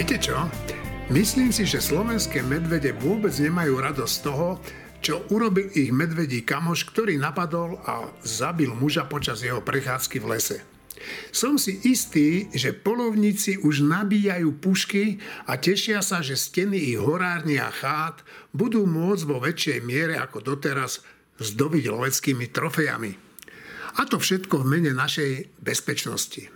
Viete čo? Myslím si, že slovenské medvede vôbec nemajú radosť z toho, čo urobil ich medvedí kamoš, ktorý napadol a zabil muža počas jeho prechádzky v lese. Som si istý, že polovníci už nabíjajú pušky a tešia sa, že steny ich horárni a chát budú môcť vo väčšej miere ako doteraz zdobiť loveckými trofejami. A to všetko v mene našej bezpečnosti.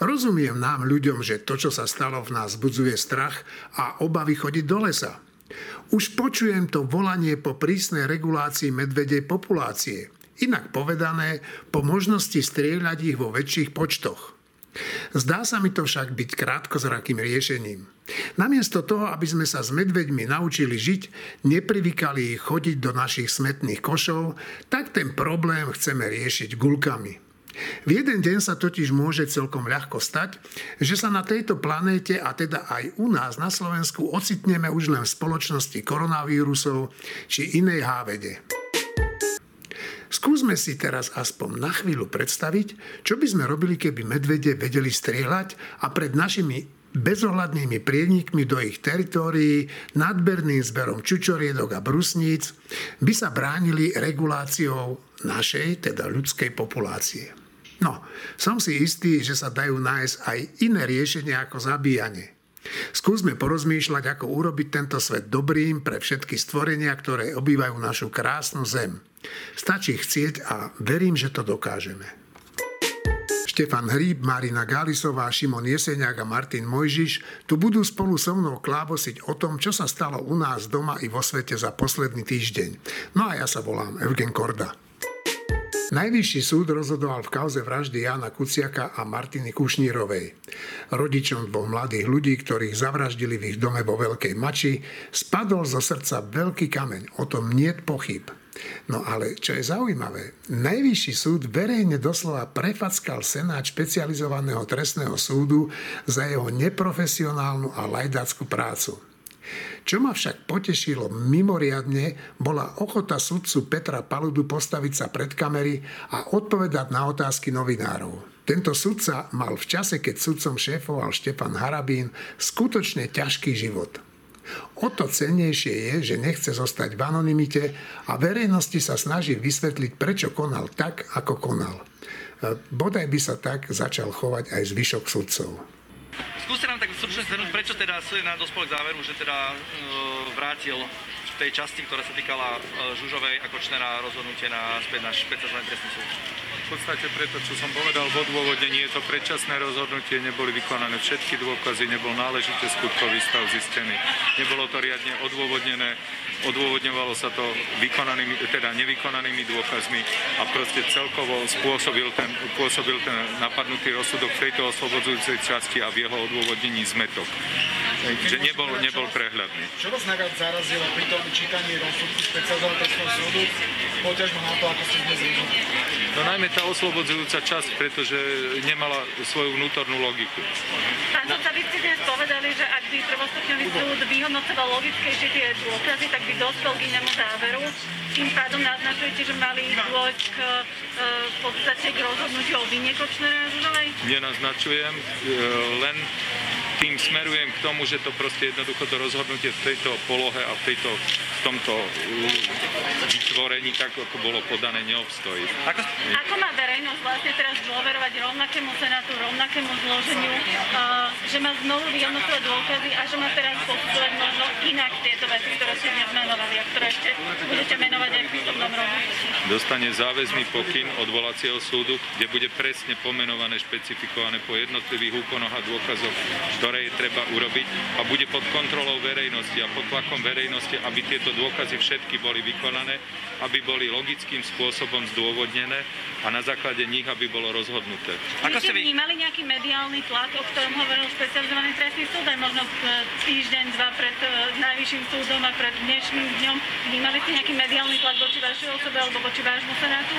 Rozumiem nám, ľuďom, že to, čo sa stalo, v nás budzuje strach a obavy chodiť do lesa. Už počujem to volanie po prísnej regulácii medvedej populácie. Inak povedané, po možnosti strieľať ich vo väčších počtoch. Zdá sa mi to však byť krátkozrakým riešením. Namiesto toho, aby sme sa s medveďmi naučili žiť, neprivykali ich chodiť do našich smetných košov, tak ten problém chceme riešiť guľkami. V jeden deň sa totiž môže celkom ľahko stať, že sa na tejto planéte, a teda aj u nás na Slovensku, ocitneme už len v spoločnosti koronavírusov či inej hávede. Skúsme si teraz aspoň na chvíľu predstaviť, čo by sme robili, keby medvede vedeli strieľať a pred našimi bezohľadnými prienikmi do ich teritórií, nadberným zberom čučoriedok a brusníc, by sa bránili reguláciou našej, teda ľudskej populácie. No, som si istý, že sa dajú nájsť aj iné riešenia ako zabíjanie. Skúsme porozmýšľať, ako urobiť tento svet dobrým pre všetky stvorenia, ktoré obývajú našu krásnu zem. Stačí chcieť a verím, že to dokážeme. Štefan Hríb, Marina Gálisová, Šimon Jeseniak a Martin Mojžiš tu budú spolu so mnou klábosiť o tom, čo sa stalo u nás doma i vo svete za posledný týždeň. No a ja sa volám Evgen Korda. Najvyšší súd rozhodoval v kauze vraždy Jana Kuciaka a Martiny Kušnírovej. Rodičom dvoch mladých ľudí, ktorých zavraždili v ich dome vo Veľkej Mači, spadol zo srdca veľký kameň. O tom niet pochyb. No ale čo je zaujímavé, Najvyšší súd verejne doslova prefackal senát špecializovaného trestného súdu za jeho neprofesionálnu a lajdácku prácu. Čo ma však potešilo mimoriadne, bola ochota sudcu Petra Paludu postaviť sa pred kamery a odpovedať na otázky novinárov. Tento sudca mal v čase, keď sudcom šéfoval Štefan Harabín, skutočne ťažký život. O to cennejšie je, že nechce zostať v anonymite a verejnosti sa snaží vysvetliť, prečo konal tak, ako konal. Bodaj by sa tak začal chovať aj zvyšok sudcov. Skúste nám tak stručne zhrnúť, prečo teda súd nám dospol k záveru, že teda vrátil v tej časti, ktorá sa týkala Žužovej a Kočnera, rozhodnutie späť na špecializovaný trestný súd. V podstate preto, čo som povedal v odôvodnení, je to predčasné rozhodnutie, neboli vykonané všetky dôkazy, nebol náležite skutkový stav zistený. Nebolo to riadne odôvodnené, odôvodňovalo sa to vykonanými, teda nevykonanými dôkazmi a proste celkovo spôsobil ten napadnutý rozsudok v tejto oslobodzujúcej časti a v jeho odôvodnení zmetok. Že nebol prehľadný. Čo vás najviac zarazilo pri tom čítaní rozsudku špecializovaného trestného súdu, poťažmo na to, ako ste dnes rozhodli? No najmä tá oslobodzujúca časť, pretože nemala svoju vnútornú logiku. Pán sudca, vy ste dnes povedali, že ak by prvostupňový súd vyhodnocoval logickejšie tie dôkazy, tak by dospel k inému záveru. Tým pádom naznačujete, že mali dôjsť v podstate k rozhodnutiu o vine Kočnera a Žužovej? Nenaznačujem, len tým smerujem k tomu, že to proste jednoducho to rozhodnutie v tejto polohe a v tomto vytvorení, tak ako bolo podané, neobstojí. Ako má verejnosť vlastne teraz dôverovať rovnakému senátu, rovnakému zloženiu, že má znovu vyhodnocovať dôkazy a že má teraz posudzovať možno inak tieto veci, ktoré ste dnes menovali a ktoré ešte budete menovať aj v písomnom rozhodnutí? Dostane záväzný pokyn odvolacieho súdu, kde bude presne pomenované, špecifikované po jednotlivých úkonoch a dôkazoch, ktoré je treba urobiť a bude pod kontrolou verejnosti a pod tlakom verejnosti, aby tieto dôkazy všetky boli vykonané, aby boli logickým spôsobom zdôvodnené a na základe nich, aby bolo rozhodnuté. Ako ste vnímali nejaký mediálny tlak, o ktorom hovoril špecializovaný trestný súd, aj možno týždeň, dva pred najvyšším súdom a pred dnešným dňom? Vnímali ste nejaký mediálny tlak voči vašej osobe alebo voči vášmu senátu?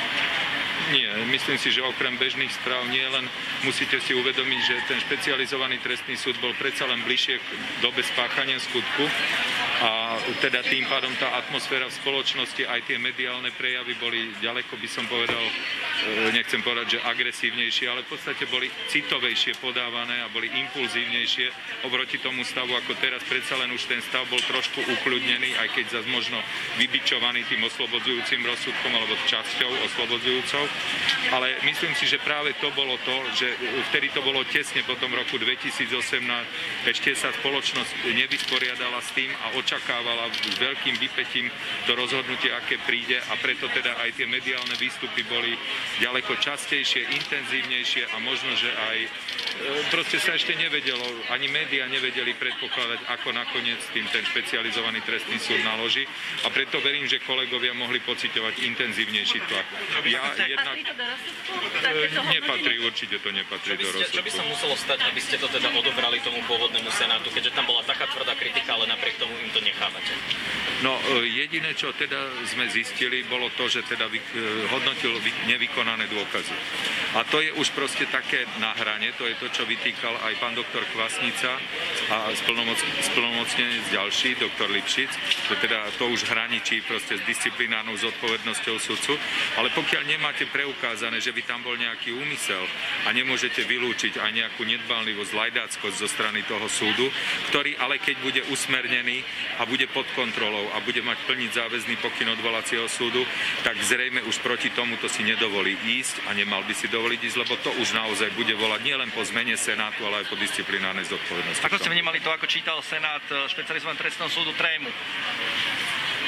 Nie, myslím si, že okrem bežných správ nie, len musíte si uvedomiť, že ten špecializovaný trestný súd bol predsa len bližšie k dobe spáchania skutku a teda tým pádom tá atmosféra v spoločnosti, aj tie mediálne prejavy boli ďaleko, by som povedal, nechcem povedať, že agresívnejšie, ale v podstate boli citovejšie podávané a boli impulzívnejšie oproti tomu stavu, ako teraz. Predsa len už ten stav bol trošku ukľudnený, aj keď zas možno vybičovaný tým oslobodzujúcim rozsudkom alebo časťou oslobodzujúcou. Ale myslím si, že práve to bolo to, že vtedy to bolo tesne po tom roku 2018, ešte sa spoločnosť nevysporiadala s tým a očakávala s veľkým vypätím to rozhodnutie, aké príde, a preto teda aj tie mediálne výstupy boli ďaleko častejšie, intenzívnejšie a možno, že aj proste sa ešte nevedelo, ani médiá nevedeli predpokladať, ako nakoniec tým ten špecializovaný trestný súd naloží, a preto verím, že kolegovia mohli pociťovať intenzívnejší tlak. Určite to nepatrí do rozsudku. Čo by sa muselo stať, aby ste to teda odobrali tomu pôvodnému senátu, keďže tam bola taká tvrdá kritika, ale napriek tomu im to nechávate? No, jediné, čo teda sme zistili, bolo to, že teda hodnotil nevykonané dôkazy. A to je už proste také na hrane, to je to, čo vytýkal aj pán doktor Kvasnica a splnomocnenec ďalší, doktor Lipšic, že teda to už hraničí proste s disciplinárnou zodpovednosťou sudcu, ale pokiaľ nemáte preukázané, že by tam bol nejaký úmysel a nemôžete vylúčiť aj nejakú nedbanlivosť, lajdáckosť zo strany toho súdu, ktorý ale keď bude usmernený a bude pod kontrolou a bude mať plniť záväzný pokyn odvolacieho súdu, tak zrejme už proti tomu to si nedovolí ísť a nemal by si dovoliť ísť, lebo to už naozaj bude volať nielen po zmene senátu, ale aj po disciplinárnej zodpovednosti. Ako ste vnímali to, ako čítal senát špecializovaného trestného súdu trému?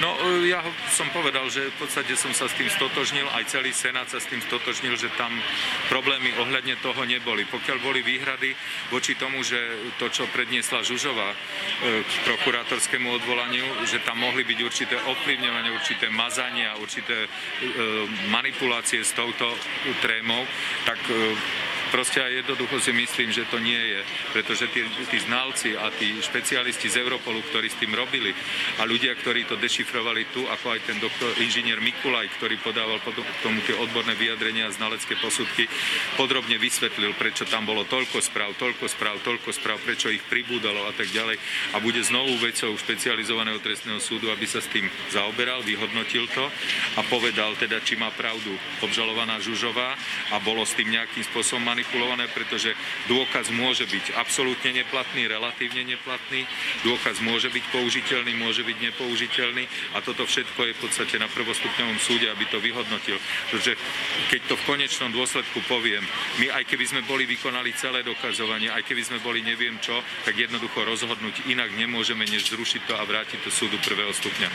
No, ja som povedal, že v podstate som sa s tým stotožnil, aj celý senát sa s tým stotožnil, že tam problémy ohľadne toho neboli. Pokiaľ boli výhrady voči tomu, že to, čo predniesla Žužová k prokurátorskému odvolaniu, že tam mohli byť určité ovplyvňovanie, určité mazania, určité manipulácie s touto trémou, tak proste aj jednoducho si myslím, že to nie je, pretože tí znalci a tí špecialisti z Europolu, ktorí s tým robili, a ľudia, ktorí to dešifrovali tu, ako aj ten inžinier Mikulaj, ktorý podával k tomu tie odborné vyjadrenia a znalecké posudky, podrobne vysvetlil, prečo tam bolo toľko správ, prečo ich pribúdalo a tak ďalej, a bude znovu vecou špecializovaného trestného súdu, aby sa s tým zaoberal, vyhodnotil to a povedal teda, či má pravdu obžalovaná Žužová a bolo s tým nejakým spôsobom manipulované, pretože dôkaz môže byť absolútne neplatný, relatívne neplatný, dôkaz môže byť použiteľný, môže byť nepoužiteľný, a toto všetko je v podstate na prvostupňovom súde, aby to vyhodnotil. Pretože keď to v konečnom dôsledku poviem, my aj keby sme boli vykonali celé dokazovanie, aj keby sme boli neviem čo, tak jednoducho rozhodnúť inak nemôžeme, než zrušiť to a vrátiť to súdu prvého stupňa.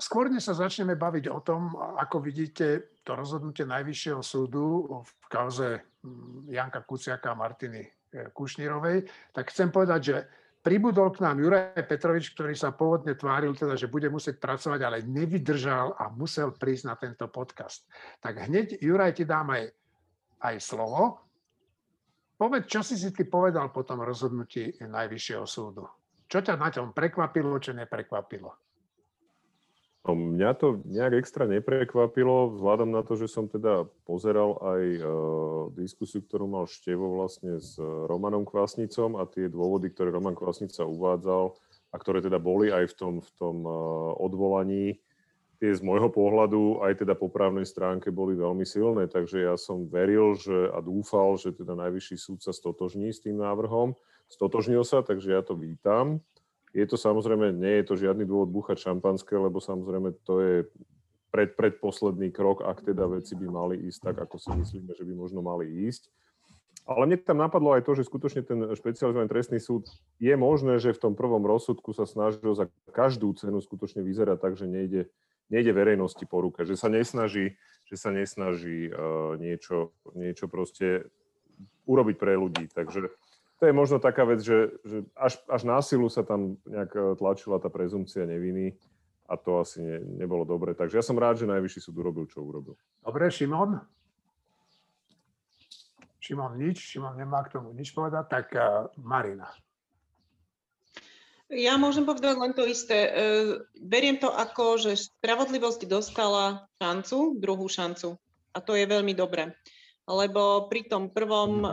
Skôr dnes sa začneme baviť o tom, ako vidíte to rozhodnutie Najvyššieho súdu v kauze Janka Kuciaka a Martiny Kušnírovej, tak chcem povedať, že pribudol k nám Juraj Petrovič, ktorý sa pôvodne tváril, teda, že bude musieť pracovať, ale nevydržal a musel prísť na tento podcast. Tak hneď, Juraj, ti dám aj slovo. Poved, čo si ty povedal po tom rozhodnutí Najvyššieho súdu. Čo ťa na tom prekvapilo, čo neprekvapilo? No, mňa to nejak extra neprekvapilo, vzhľadom na to, že som teda pozeral aj diskusiu, ktorú mal Števo vlastne s Romanom Kvasnicom, a tie dôvody, ktoré Roman Kvasnica uvádzal a ktoré teda boli aj v tom odvolaní, tie z môjho pohľadu aj teda po právnej stránke boli veľmi silné, takže ja som veril a dúfal, že teda Najvyšší súd sa stotožní s tým návrhom. Stotožnil sa, takže ja to vítam. Je to samozrejme, nie je to žiadny dôvod búchať šampanské, lebo samozrejme to je predposledný krok, ak teda veci by mali ísť tak, ako si myslíme, že by možno mali ísť. Ale mne tam napadlo aj to, že skutočne ten špecializovaný trestný súd, je možné, že v tom prvom rozsudku sa snažil za každú cenu skutočne vyzerať tak, že nejde verejnosti po ruke, že sa nesnaží niečo proste urobiť pre ľudí, takže to je možno taká vec, že až na silu sa tam nejak tlačila tá prezumcia neviny, a to asi nebolo dobre. Takže ja som rád, že Najvyšší súd urobil, čo urobil. Dobre, Šimon? Šimon nemá k tomu nič povedať, tak Marina. Ja môžem povedať len to isté. Beriem to ako, že spravodlivosť dostala šancu, druhú šancu. A to je veľmi dobré. Lebo pri tom prvom,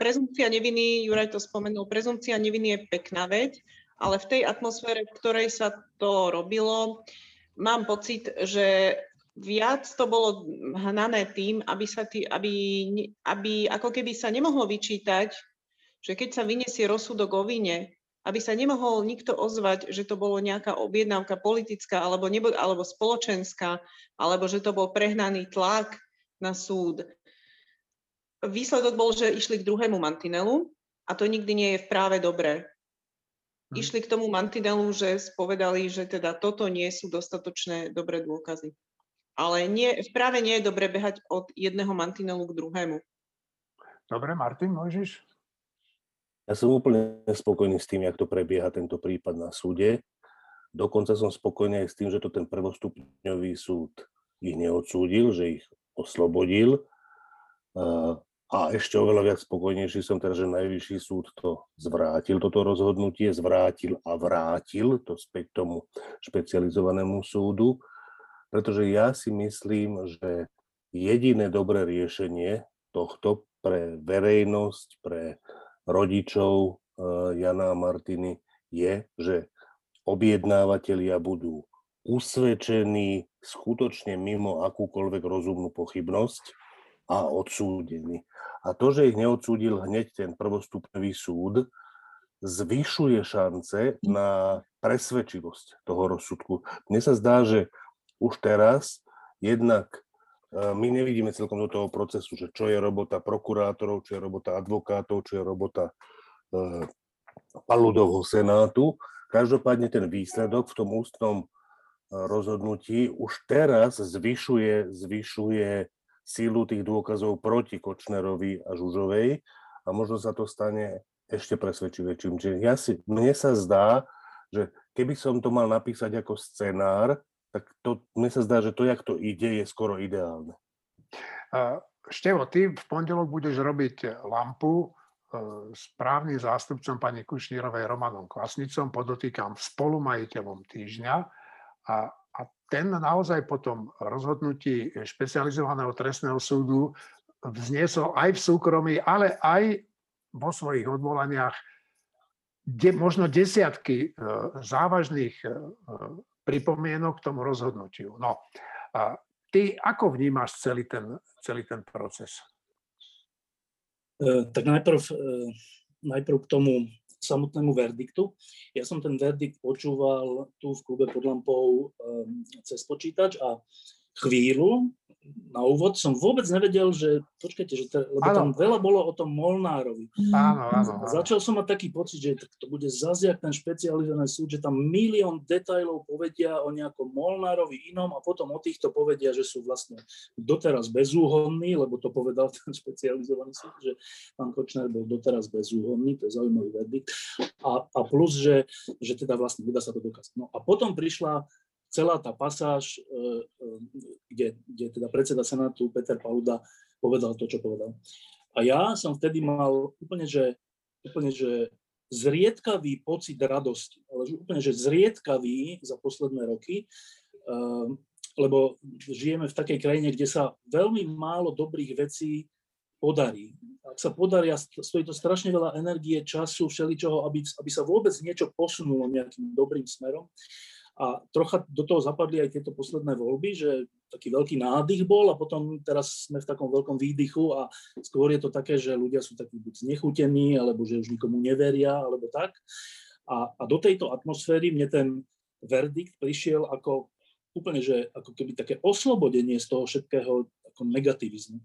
prezumcia neviny, Juraj to spomenul, prezumcia neviny je pekná vec, ale v tej atmosfére, v ktorej sa to robilo, mám pocit, že viac to bolo hnané tým, aby ako keby sa nemohlo vyčítať, že keď sa vyniesie rozsudok o vine, aby sa nemohol nikto ozvať, že to bolo nejaká objednávka politická alebo spoločenská, alebo že to bol prehnaný tlak na súd. Výsledok bol, že išli k druhému mantinelu a to nikdy nie je v práve dobré. Išli k tomu mantinelu, že spovedali, že teda toto nie sú dostatočné dobré dôkazy. Ale práve nie je dobre behať od jedného mantinelu k druhému. Dobre, Martin, môžeš? Ja som úplne spokojný s tým, jak to prebieha tento prípad na súde. Dokonca som spokojný aj s tým, že to ten prvostupňový súd ich neodsúdil, že ich oslobodil. A ešte oveľa viac spokojnejší som teraz, že najvyšší súd to zvrátil, toto rozhodnutie, zvrátil a vrátil to späť tomu špecializovanému súdu, pretože ja si myslím, že jediné dobré riešenie tohto pre verejnosť, pre rodičov Jana a Martiny je, že objednávatelia budú usvedčení skutočne mimo akúkoľvek rozumnú pochybnosť a odsúdení. A to, že ich neodsúdil hneď ten prvostupňový súd, zvyšuje šance na presvedčivosť toho rozsudku. Mne sa zdá, že už teraz jednak my nevidíme celkom do toho procesu, že čo je robota prokurátorov, čo je robota advokátov, čo je robota Paludovho senátu. Každopádne ten výsledok v tom ústnom rozhodnutí už teraz zvyšuje sílu tých dôkazov proti Kočnerovi a Žužovej a možno sa to stane ešte presvedčivejším. Mne sa zdá, že keby som to mal napísať ako scenár, tak mne sa zdá, že to, jak to ide, je skoro ideálne. Števo, ty v pondelok budeš robiť lampu s právnym zástupcom pani Kušnírovej Romanom Kvasnicom, podotýkam spolumajiteľom Týždňa, a ten naozaj po tom rozhodnutí špecializovaného trestného súdu vzniesol aj v súkromí, ale aj vo svojich odvolaniach možno desiatky závažných pripomienok k tomu rozhodnutiu. No, a ty ako vnímaš celý ten proces? Tak najprv k tomu samotnému verdiktu. Ja som ten verdikt počúval tu v klube pod lampou cez počítač a chvíľu na úvod som vôbec nevedel, že počkajte, lebo tam veľa bolo o tom Molnárovi. Áno. Začal som mať taký pocit, že to bude zazjak ten špecializovaný súd, že tam milión detailov povedia o nejakom Molnárovi inom a potom o týchto povedia, že sú vlastne doteraz bezúhonní, lebo to povedal ten špecializovaný súd, že pán Kočner bol doteraz bezúhonný, to je zaujímavý verdikt. A plus, že teda vlastne nedá sa to dokázať. No a potom prišla celá tá pasáž, kde teda predseda Senátu Peter Paluda povedal to, čo povedal. A ja som vtedy mal úplne, že zriedkavý pocit radosti, ale úplne, že zriedkavý za posledné roky, lebo žijeme v takej krajine, kde sa veľmi málo dobrých vecí podarí. Ak sa podaria, stojí to strašne veľa energie, času, všeličoho, aby sa vôbec niečo posunulo nejakým dobrým smerom. A trocha do toho zapadli aj tieto posledné voľby, že taký veľký nádych bol a potom teraz sme v takom veľkom výdychu a skôr je to také, že ľudia sú takí buď znechutení, alebo že už nikomu neveria, alebo tak. A do tejto atmosféry mne ten verdikt prišiel ako úplne, že ako keby také oslobodenie z toho všetkého ako negativizmu.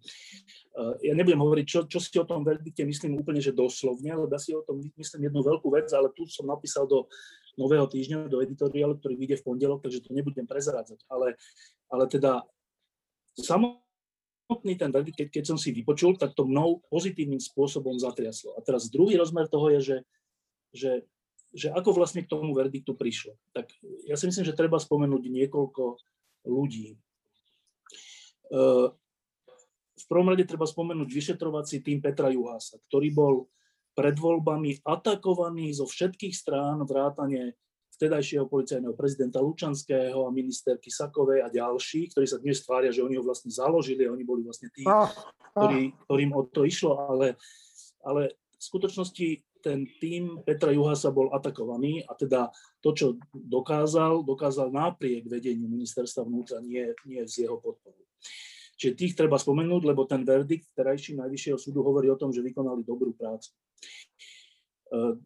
Ja nebudem hovoriť, čo si o tom verdikte myslím úplne, že doslovne, lebo ja si o tom myslím jednu veľkú vec, ale tu som napísal do Nového týždňa, do editoriálu, ktorý vyjde v pondelok, takže to nebudem prezrádzať. Ale teda samotný ten verdikt, keď som si vypočul, tak to mnou pozitívnym spôsobom zatriaslo. A teraz druhý rozmer toho je, že ako vlastne k tomu verdiktu prišlo. Tak ja si myslím, že treba spomenúť niekoľko ľudí. V prvom rade treba spomenúť vyšetrovací tím Petra Juhása, ktorý bol pred voľbami atakovaný zo všetkých strán, vrátane vtedajšieho policajného prezidenta Lučanského a ministerky Sakovej a ďalších, ktorí sa dnes tvária, že oni ho vlastne založili, oni boli vlastne tí, ktorým o to išlo, ale v skutočnosti ten tím Petra Juhása bol atakovaný a teda to, čo dokázal napriek vedeniu ministerstva vnútra, nie z jeho podporu. Čiže tých treba spomenúť, lebo ten verdikt terajší najvyššieho súdu hovorí o tom, že vykonali dobrú prácu.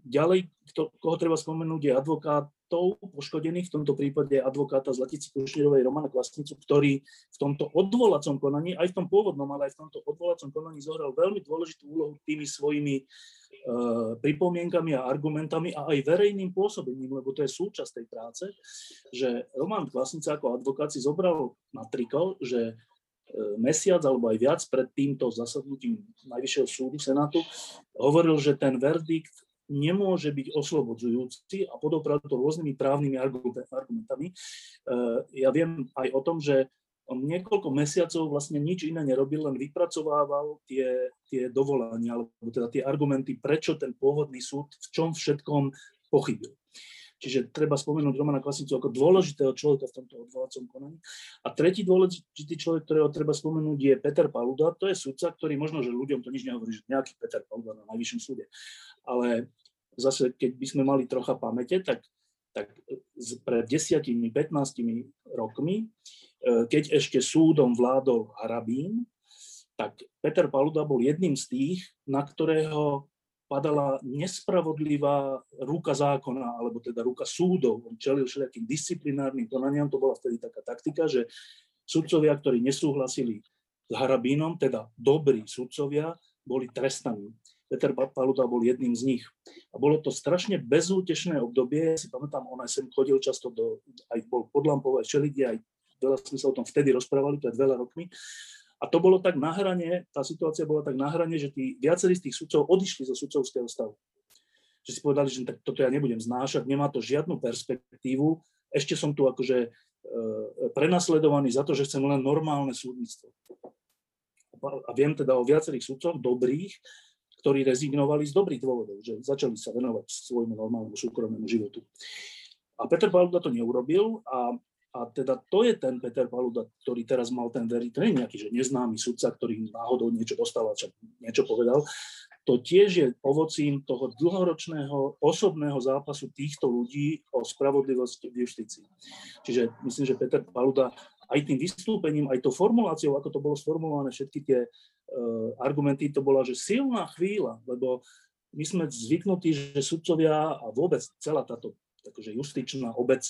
Ďalej, koho treba spomenúť, je advokátov poškodených, v tomto prípade advokáta Zlatici Kušníkovej Romana Kvasnicu, ktorý v tomto odvolacom konaní, aj v tom pôvodnom, ale aj v tomto odvolacom konaní zohral veľmi dôležitú úlohu tými svojimi pripomienkami a argumentami a aj verejným pôsobením, lebo to je súčasť tej práce, že Roman Kvasnica ako advokát si zobral na triko, že mesiac alebo aj viac pred týmto zasadnutím Najvyššieho súdu Senátu hovoril, že ten verdikt nemôže byť oslobodzujúci a podopral to rôznymi právnymi argumentami. Ja viem aj o tom, že on niekoľko mesiacov vlastne nič iné nerobil, len vypracovával tie dovolania, alebo teda tie argumenty, prečo ten pôvodný súd v čom všetkom pochybil. Čiže treba spomenúť Romana Klasíncu ako dôležitého človeka v tomto odvolacom konaní. A tretí dôležitý človek, ktorého treba spomenúť, je Peter Paluda. To je sudca, ktorý možno, že ľuďom to nič nehovorí, že nejaký Peter Paluda na najvyššom súde. Ale zase, keď by sme mali trocha pamäte, tak pred 10-15 rokmi, keď ešte súdom vládol Harabín, tak Peter Paluda bol jedným z tých, na ktorého padala nespravodlivá ruka zákona, alebo teda ruka súdov. On čelil všelijakým disciplinárnym konaniam. To bola vtedy taká taktika, že sudcovia, ktorí nesúhlasili s Harabínom, teda dobrí sudcovia, boli trestaní. Peter Paluda bol jedným z nich. A bolo to strašne bezútešné obdobie. Ja si pamätám, on aj sem chodil často, aj bol pod lampou, aj všelikde, aj veľa sme sa o tom vtedy rozprávali, pred veľa rokmi. A to bolo tak na hrane, tá situácia bola tak na hrane, že tí viacerí z tých sudcov odišli zo sudcovského stavu. Že si povedali, že tak toto ja nebudem znášať, nemá to žiadnu perspektívu, ešte som tu akože prenasledovaný za to, že chcem len normálne súdnictvo. A viem teda o viacerých sudcoch dobrých, ktorí rezignovali z dobrých dôvodov, že začali sa venovať svojmu normálnemu súkromnému životu. A Peter Paluda to neurobil a teda to je ten Peter Paluda, ktorý teraz mal ten verdikt, to nie je nejaký že neznámy sudca, ktorý náhodou niečo dostal a niečo povedal. To tiež je ovocím toho dlhoročného osobného zápasu týchto ľudí o spravodlivosť v justícii. Čiže myslím, že Peter Paluda aj tým vystúpením, aj tou formuláciou, ako to bolo sformulované, všetky tie argumenty, to bola že silná chvíľa, lebo my sme zvyknutí, že sudcovia a vôbec celá táto takže justičná obec,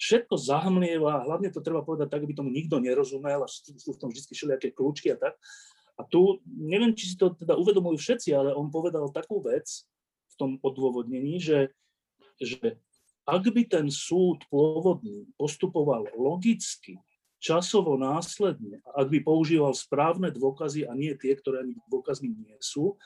všetko zahmlieva, hlavne to treba povedať tak, aby tomu nikto nerozumel, až sú v tom vždy všelijaké kľúčky a tak. A tu, neviem, či si to teda uvedomujú všetci, ale on povedal takú vec v tom odôvodnení, že ak by ten súd pôvodný postupoval logicky, časovo následne, ak by používal správne dôkazy a nie tie, ktoré ani dôkazmi nie sú,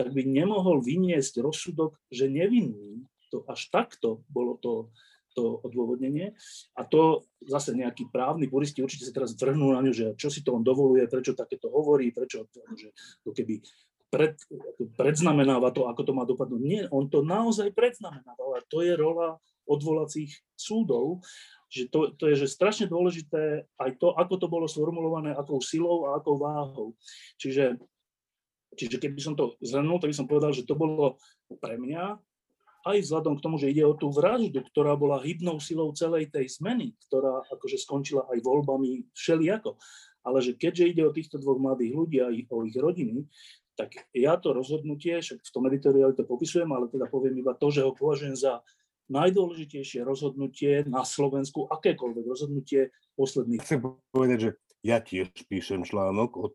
tak by nemohol vyniesť rozsudok, že nevinný. To až takto bolo to odôvodnenie a to zase nejakí právni puristi určite sa teraz vrhnú na ňu, že čo si to on dovoluje, prečo takéto hovorí, prečo že to keby predznamenáva to, ako to má dopadnúť. Nie, on to naozaj predznamenával, ale to je rola odvolacích súdov, že to je že strašne dôležité aj to, ako to bolo sformulované, akou silou a akou váhou. Čiže keby som to zhrnul, tak by som povedal, že to bolo pre mňa aj vzhľadom k tomu, že ide o tú vraždu, ktorá bola hybnou silou celej tej zmeny, ktorá akože skončila aj voľbami všelijako. Ale že keďže ide o týchto dvoch mladých ľudí a o ich rodiny, tak ja to rozhodnutie, však v tom editoriáli to popisujem, ale teda poviem iba to, že ho považujem za najdôležitejšie rozhodnutie na Slovensku, akékoľvek rozhodnutie posledných. Chcem povedať, že ja tiež píšem článok o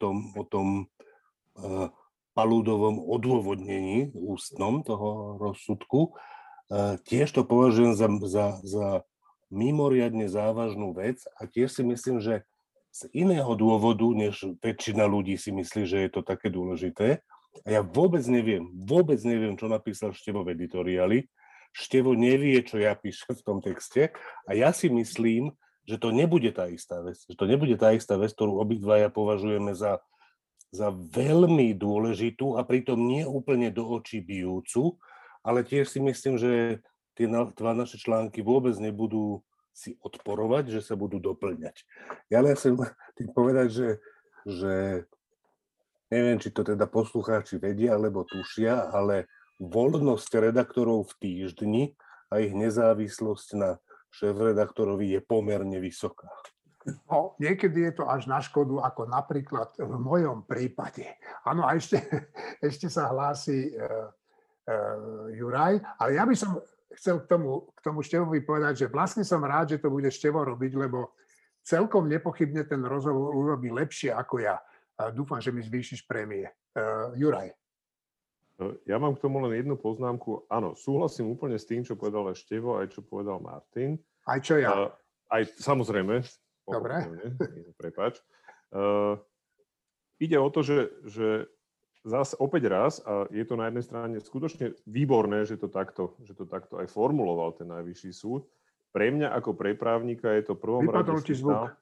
tom Paludovom odôvodnení ústnom toho rozsudku. Tiež to považujem za mimoriadne závažnú vec a tiež si myslím, že z iného dôvodu, než väčšina ľudí si myslí, že je to také dôležité. A ja vôbec neviem, čo napísal Števo v editoriáli. Števo nevie, čo ja píšem v tom texte a ja si myslím, že to nebude tá istá vec. Že to nebude tá istá vec, ktorú obidvaja považujeme za veľmi dôležitú a pritom nie úplne do očí bijúcu, ale tiež si myslím, že tie dva naše články vôbec nebudú si odporovať, že sa budú doplňať. Ja len chcem tým povedať, že neviem, či to teda poslucháči vedia, alebo tušia, ale voľnosť redaktorov v týždni a ich nezávislosť na šéfredaktorovi je pomerne vysoká. No, niekedy je to až na škodu, ako napríklad v mojom prípade. Áno, a ešte sa hlási Juraj, ale ja by som chcel k tomu Števovi povedať, že vlastne som rád, že to bude Števo robiť, lebo celkom nepochybne ten rozhovor urobí lepšie ako ja. Dúfam, že mi zvýšiš prémie. Juraj. Ja mám k tomu len jednu poznámku. Áno, súhlasím úplne s tým, čo povedal Števo, aj čo povedal Martin. Aj čo ja. Aj, samozrejme. Dobre. Prepáč. Ide o to, že zase opäť raz, a je to na jednej strane skutočne výborné, že to takto aj formuloval ten najvyšší súd. Pre mňa ako pre právnika je to prvom rade... Vypadol ti zvuk.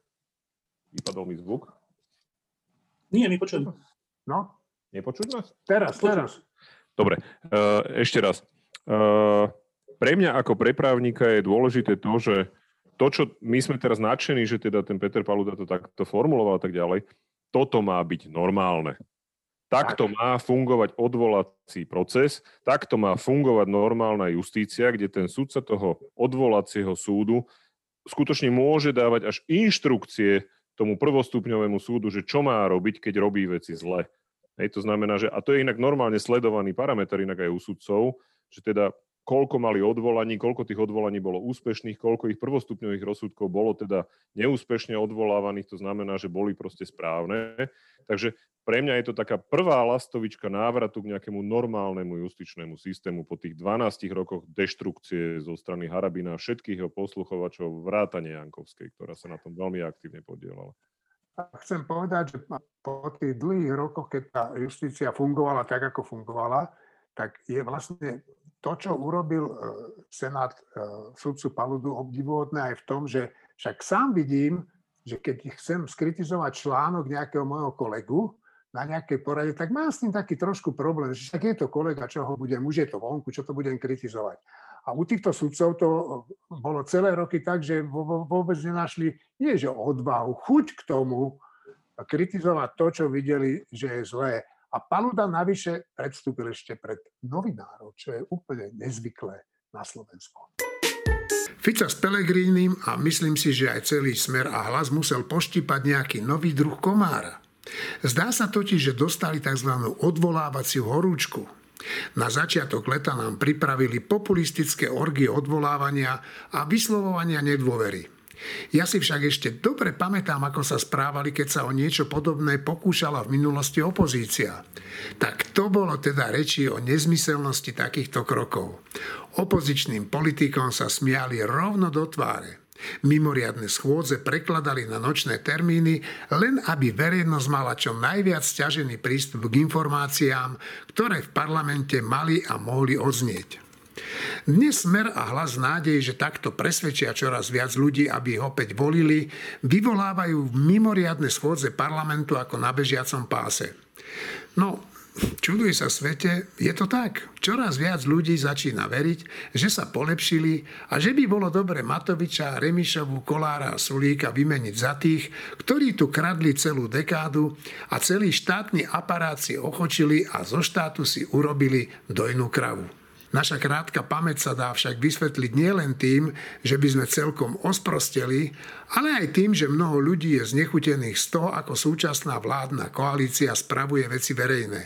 Vypadol mi zvuk? Nie, nepočujem. No? Nepočuť nás? Teraz. Dobre, ešte raz. Pre mňa ako pre právnika je dôležité to, že to, čo my sme teraz nadšení, že teda ten Peter Paluda to takto formuloval a tak ďalej, toto má byť normálne. Takto má fungovať odvolací proces, takto má fungovať normálna justícia, kde ten sudca toho odvolacieho súdu skutočne môže dávať až inštrukcie tomu prvostupňovému súdu, že čo má robiť, keď robí veci zle. Hej, to znamená, že, a to je inak normálne sledovaný parameter, inak aj u sudcov, že teda koľko mali odvolaní, koľko tých odvolaní bolo úspešných, koľko ich prvostupňových rozsudkov bolo teda neúspešne odvolávaných, to znamená, že boli proste správne. Takže pre mňa je to taká prvá lastovička návratu k nejakému normálnemu justičnému systému po tých 12 rokoch deštrukcie zo strany Harabina a všetkých jeho posluchovačov vrátane Jankovskej, ktorá sa na tom veľmi aktívne podielala. Chcem povedať, že po tých dlhých rokoch, keď tá justícia fungovala tak, ako fungovala, tak je vlastne to, čo urobil senát sudcu Paludu obdivuhodné aj v tom, že však sám vidím, že keď chcem skritizovať článok nejakého mojho kolegu na nejakej porade, tak mám s tým taký trošku problém, že však je to kolega, čo ho budem, už je to vonku, čo to budem kritizovať. A u týchto sudcov to bolo celé roky tak, že vôbec nenašli, nie že odvahu, chuť k tomu kritizovať to, čo videli, že je zlé. A Paluda navyše predstúpil ešte pred novinárov, čo je úplne nezvyklé na Slovensku. Fica s Pelegrínim a myslím si, že aj celý Smer a Hlas musel poštípať nejaký nový druh komára. Zdá sa totiž, že dostali tzv. Odvolávaciu horúčku. Na začiatok leta nám pripravili populistické orgie odvolávania a vyslovovania nedôvery. Ja si však ešte dobre pamätám, ako sa správali, keď sa o niečo podobné pokúšala v minulosti opozícia. Tak to bolo teda reči o nezmyselnosti takýchto krokov. Opozičným politikom sa smiali rovno do tváre. Mimoriadne schôdze prekladali na nočné termíny, len aby verejnosť mala čo najviac ťažený prístup k informáciám, ktoré v parlamente mali a mohli odznieť. Dnes Smer a Hlas nádej, že takto presvedčia čoraz viac ľudí, aby ich opäť volili, vyvolávajú mimoriadne schôdze parlamentu ako na bežiacom páse. No, čuduj sa svete, je to tak. Čoraz viac ľudí začína veriť, že sa polepšili a že by bolo dobre Matoviča, Remišovu, Kolára a Sulíka vymeniť za tých, ktorí tu kradli celú dekádu a celý štátny aparát si ochočili a zo štátu si urobili dojnú kravu. Naša krátka pamäť sa dá však vysvetliť nielen tým, že by sme celkom osprosteli, ale aj tým, že mnoho ľudí je znechutených z toho, ako súčasná vládna koalícia spravuje veci verejné.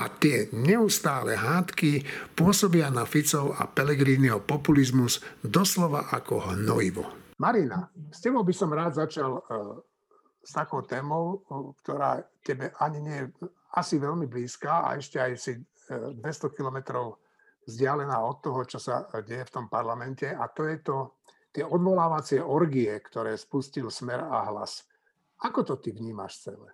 A tie neustále hádky pôsobia na Ficov a Pellegriniho populizmus doslova ako hnojivo. Marina, s tebou by som rád začal s takou témou, ktorá tebe ani nie je asi veľmi blízka a ešte aj si 200 kilometrov vzdialená od toho, čo sa deje v tom parlamente. A to je to tie odvolávacie orgie, ktoré spustil Smer a Hlas. Ako to ty vnímaš celé?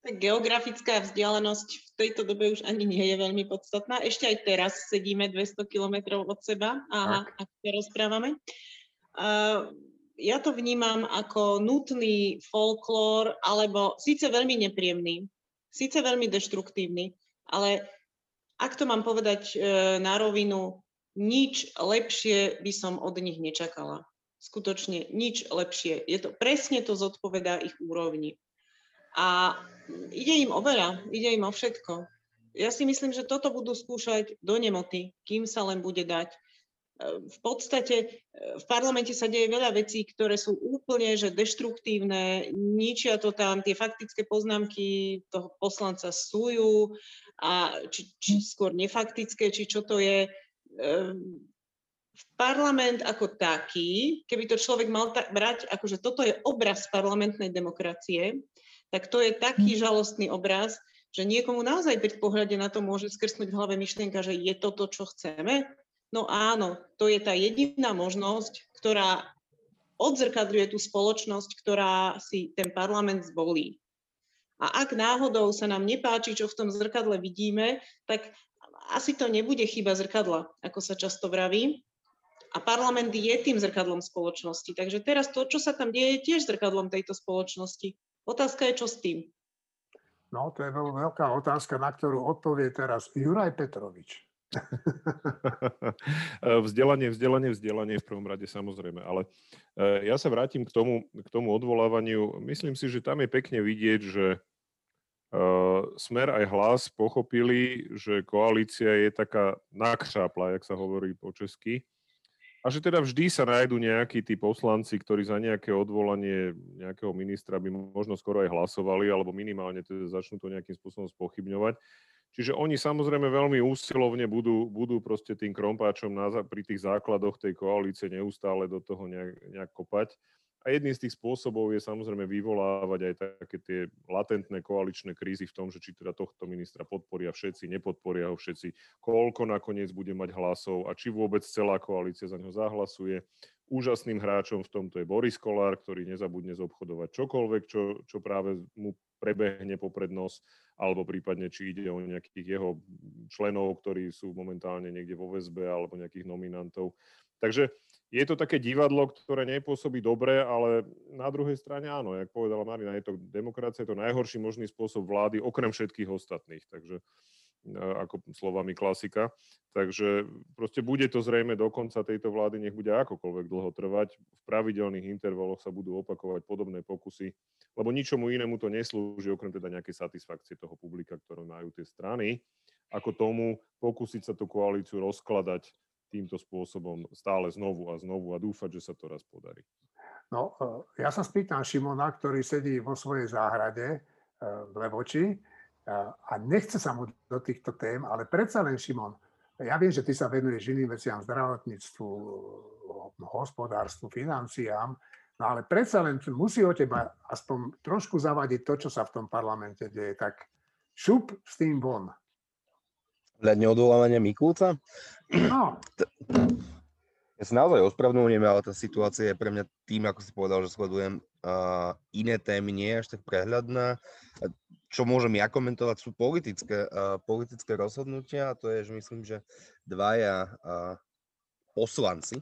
Tak geografická vzdialenosť v tejto dobe už ani nie je veľmi podstatná. Ešte aj teraz sedíme 200 kilometrov od seba a sa rozprávame. Ja to vnímam ako nutný folklór, alebo síce veľmi nepríjemný, síce veľmi deštruktívny, ale ak to mám povedať na rovinu, nič lepšie by som od nich nečakala. Skutočne nič lepšie. Je to presne to zodpovedá ich úrovni. A ide im o veľa, ide im o všetko. Ja si myslím, že toto budú skúšať do nemoty, kým sa len bude dať. V podstate v parlamente sa deje veľa vecí, ktoré sú úplne že deštruktívne, ničia to tam, tie faktické poznámky toho poslanca sújú, a či skôr nefaktické, či čo to je. Parlament ako taký, keby to človek mal brať, akože toto je obraz parlamentnej demokracie, tak to je taký žalostný obraz, že niekomu naozaj pri pohľade na to môže skrsnúť v hlave myšlienka, že je toto, čo chceme. No áno, to je tá jediná možnosť, ktorá odzrkadľuje tú spoločnosť, ktorá si ten parlament zvolí. A ak náhodou sa nám nepáči, čo v tom zrkadle vidíme, tak asi to nebude chyba zrkadla, ako sa často vraví. A parlament je tým zrkadlom spoločnosti. Takže teraz to, čo sa tam deje, je tiež zrkadlom tejto spoločnosti. Otázka je, čo s tým? No, to je veľká otázka, na ktorú odpovie teraz Juraj Petrovič. Vzdelanie v prvom rade, samozrejme, ale ja sa vrátim k tomu odvolávaniu. Myslím si, že tam je pekne vidieť, že Smer aj Hlas pochopili, že koalícia je taká nakšápla, jak sa hovorí po česky, a že teda vždy sa nájdu nejakí tí poslanci, ktorí za nejaké odvolanie nejakého ministra by možno skoro aj hlasovali, alebo minimálne teda začnú to nejakým spôsobom spochybňovať. Čiže oni samozrejme veľmi úsilovne budú proste tým krompáčom pri tých základoch tej koalície neustále do toho nejak kopať. A jedným z tých spôsobov je samozrejme vyvolávať aj také tie latentné koaličné krízy v tom, že či teda tohto ministra podporia všetci, nepodporia ho všetci, koľko nakoniec bude mať hlasov a či vôbec celá koalícia za ňo zahlasuje. Úžasným hráčom v tomto je Boris Kolár, ktorý nezabudne zobchodovať čokoľvek, čo práve mu prebehne popred nos, alebo prípadne, či ide o nejakých jeho členov, ktorí sú momentálne niekde vo väzbe, alebo nejakých nominantov. Takže je to také divadlo, ktoré nepôsobí dobre, ale na druhej strane áno, jak povedala Marina, je to demokracia, je to najhorší možný spôsob vlády, okrem všetkých ostatných, takže ako slovami klasika. Takže proste bude to zrejme do konca tejto vlády, nech bude akokoľvek dlho trvať. V pravidelných intervaloch sa budú opakovať podobné pokusy, lebo ničomu inému to neslúži, okrem teda nejakej satisfakcie toho publika, ktoré majú tie strany, ako tomu pokúsiť sa tú koalíciu rozkladať týmto spôsobom stále znovu a znovu a dúfať, že sa to raz podarí. No, ja sa spýtam Šimona, ktorý sedí vo svojej záhrade v Levoči, a nechce sa mu do týchto tém, ale predsa len, Šimon, ja viem, že ty sa venuješ iným veciam, zdravotníctvu, hospodárstvu, financiám, no ale predsa len musí o teba aspoň trošku zavadiť to, čo sa v tom parlamente deje, tak šup s tým von. Hľadne odvolávania Mikulca? No. Ja sa naozaj ospravňujem, ale tá situácia je pre mňa tým, ako si povedal, že sledujem iné témy, nie je až tak prehľadná. Čo môžem ja komentovať, sú politické rozhodnutia, a to je, že myslím, že dvaja poslanci,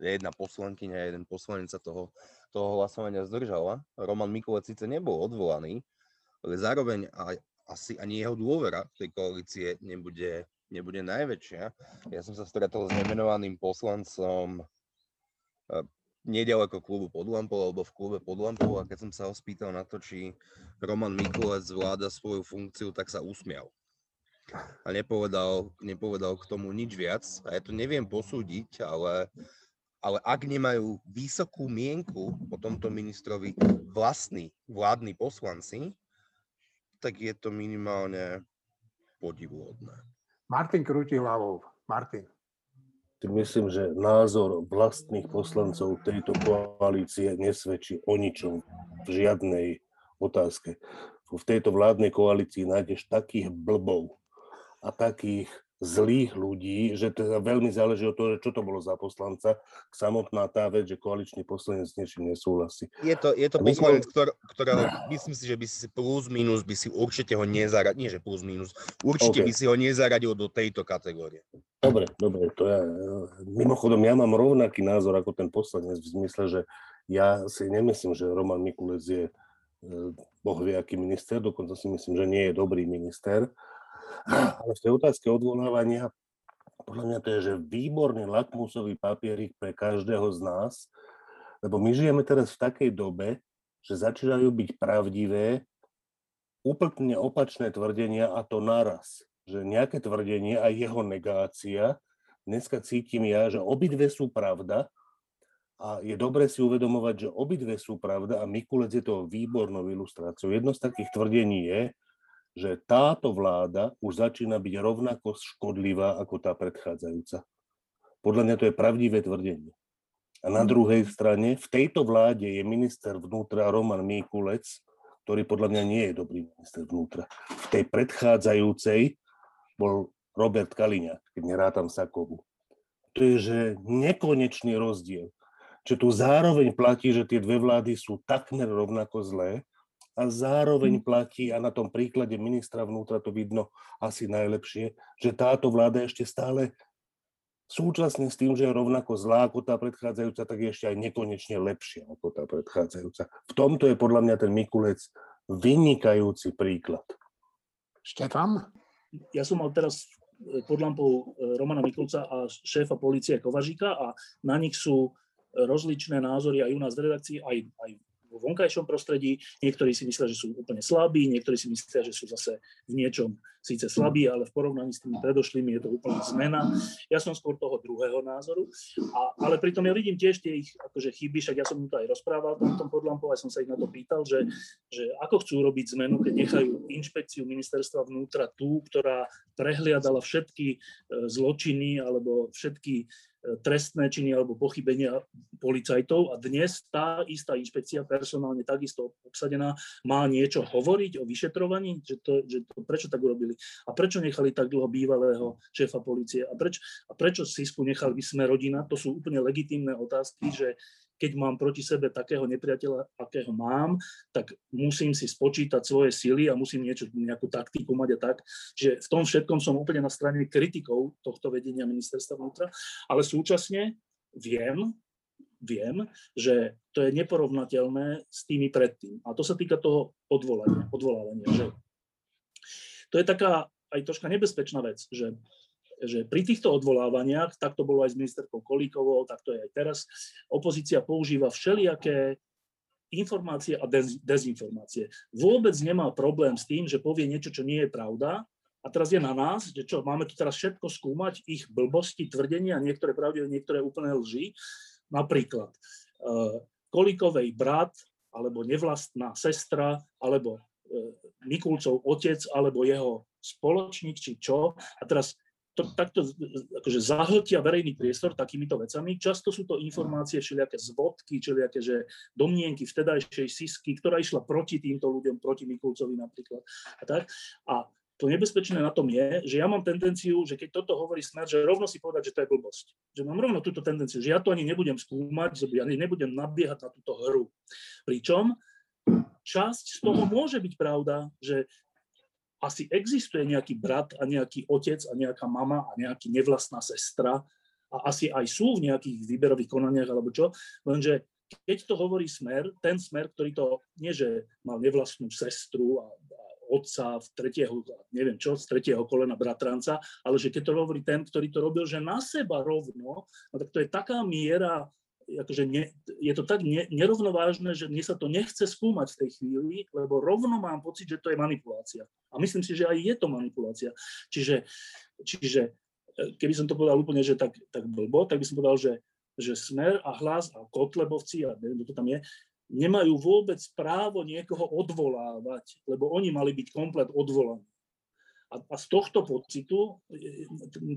jedna poslankyňa a jeden poslanec sa toho hlasovania zdržala. Roman Mikulec síce nebol odvolaný, ale zároveň asi ani jeho dôvera v tej koalície nebude najväčšia. Ja som sa stretol s nemenovaným poslancom neďaleko klubu Pod Lampou, alebo v klube Pod Lampou, a keď som sa ho spýtal na to, či Roman Mikulec zvláda svoju funkciu, tak sa usmial. A nepovedal k tomu nič viac. A ja to neviem posúdiť, ale ak nemajú vysokú mienku o tomto ministrovi vlastní vládni poslanci, tak je to minimálne podivuhodné. Martin krúti hlavou. Martin. Myslím, že názor vlastných poslancov tejto koalície nesvedčí o ničom v žiadnej otázke. V tejto vládnej koalícii nájdeš takých blbov a takých zlých ľudí, že teda veľmi záleží od toho, čo to bolo za poslanca. Samotná tá vec, že koaličný poslanec s niečím nesúhlasí. Je to poslanec, ktorého myslím si, že by si plus minus, by si určite ho nezaradil, nie že plus minus, určite okay. By si ho nezaradil do tejto kategórie. Dobre, to ja, mimochodom, ja mám rovnaký názor ako ten poslanec v zmysle, že ja si nemyslím, že Roman Mikulec je bohviaký minister, dokonca si myslím, že nie je dobrý minister, ale v tej otázke odvolávania, podľa mňa to je, že výborný lakmusový papierik pre každého z nás, lebo my žijeme teraz v takej dobe, že začínajú byť pravdivé úplne opačné tvrdenia, a to naraz. že nejaké tvrdenie a jeho negácia, dneska cítim ja, že obidve sú pravda a je dobre si uvedomovať, že obidve sú pravda a Mikulec je to výbornou ilustráciou. Jedno z takých tvrdení je, že táto vláda už začína byť rovnako škodlivá ako tá predchádzajúca. Podľa mňa to je pravdivé tvrdenie. A na druhej strane, v tejto vláde je minister vnútra Roman Mikulec, ktorý podľa mňa nie je dobrý minister vnútra. V tej predchádzajúcej bol Robert Kaliňák, keď nerátam Sakovu. To je, že nekonečný rozdiel. Čiže tu zároveň platí, že tie dve vlády sú takmer rovnako zlé a zároveň platí, a na tom príklade ministra vnútra to vidno asi najlepšie, že táto vláda ešte stále súčasne s tým, že je rovnako zlá ako tá predchádzajúca, tak je ešte aj nekonečne lepšia ako tá predchádzajúca. V tomto je podľa mňa ten Mikulec vynikajúci príklad. Štefan? Ja som mal teraz pod lampou Romana Mikulca a šéfa polície Kovažíka a na nich sú rozličné názory aj u nás v redakcii, aj vo vonkajšom prostredí. Niektorí si myslia, že sú úplne slabí, niektorí si myslia, že sú zase v niečom síce slabí, ale v porovnaní s tými predošlými je to úplne zmena. Ja som skôr toho druhého názoru, ale pritom ja vidím tiež tie ich akože chyby, však ja som im to aj rozprával tam v tom podlampu, aj som sa ich na to pýtal, že ako chcú robiť zmenu, keď nechajú inšpekciu ministerstva vnútra tú, ktorá prehliadala všetky zločiny alebo všetky trestné činy alebo pochybenia policajtov a dnes tá istá inšpekcia, personálne takisto obsadená, má niečo hovoriť o vyšetrovaní, že to prečo tak urobili a prečo nechali tak dlho bývalého šéfa polície a prečo SIS-ku nechal by Sme rodina, to sú úplne legitímne otázky, že keď mám proti sebe takého nepriateľa, akého mám, tak musím si spočítať svoje sily a musím nejakú taktiku mať a tak. Že v tom všetkom som úplne na strane kritikov tohto vedenia ministerstva vnútra, ale súčasne viem, že to je neporovnateľné s tými predtým. A to sa týka toho odvolávania. Že to je taká aj troška nebezpečná vec, že pri týchto odvolávaniach, tak to bolo aj s ministerkou Kolíkovou, tak to je aj teraz, opozícia používa všelijaké informácie a dezinformácie. Vôbec nemá problém s tým, že povie niečo, čo nie je pravda a teraz je na nás, že čo, máme tu teraz všetko skúmať, ich blbosti, tvrdenia, niektoré pravdivé, niektoré úplne lži. Napríklad Kolíkovej brat, alebo nevlastná sestra, alebo Mikulcov otec, alebo jeho spoločník, či čo. A teraz takto akože zahltia verejný priestor takýmito vecami. Často sú to informácie všelijaké zvodky, všelijaké že domnienky vtedajšej SIS-ky, ktorá išla proti týmto ľuďom, proti Mikulcovi napríklad. A tak. A to nebezpečné na tom je, že ja mám tendenciu, že keď toto hovorí Smer, že rovno si povedať, že to je blbosť. Že mám rovno túto tendenciu, že ja to ani nebudem skúmať, že ja nebudem nabiehať na túto hru. Pričom časť z toho môže byť pravda, že asi existuje nejaký brat a nejaký otec a nejaká mama a nejaká nevlastná sestra a asi aj sú v nejakých výberových konaniach alebo čo, lenže keď to hovorí Smer, ten Smer, ktorý to nie, že mal nevlastnú sestru a otca v tretieho, neviem čo, z tretieho kolena bratranca, ale že keď to hovorí ten, ktorý to robil, že na seba rovno, no tak to je taká miera, akože je to tak nerovnovážne, že mne sa to nechce skúmať v tej chvíli, lebo rovno mám pocit, že to je manipulácia. A myslím si, že aj je to manipulácia. Čiže keby som to povedal úplne, že tak blbo, tak by som povedal, že Smer a Hlas a Kotlebovci, a neviem, kto to tam je, nemajú vôbec právo niekoho odvolávať, lebo oni mali byť komplet odvolaní. A z tohto pocitu,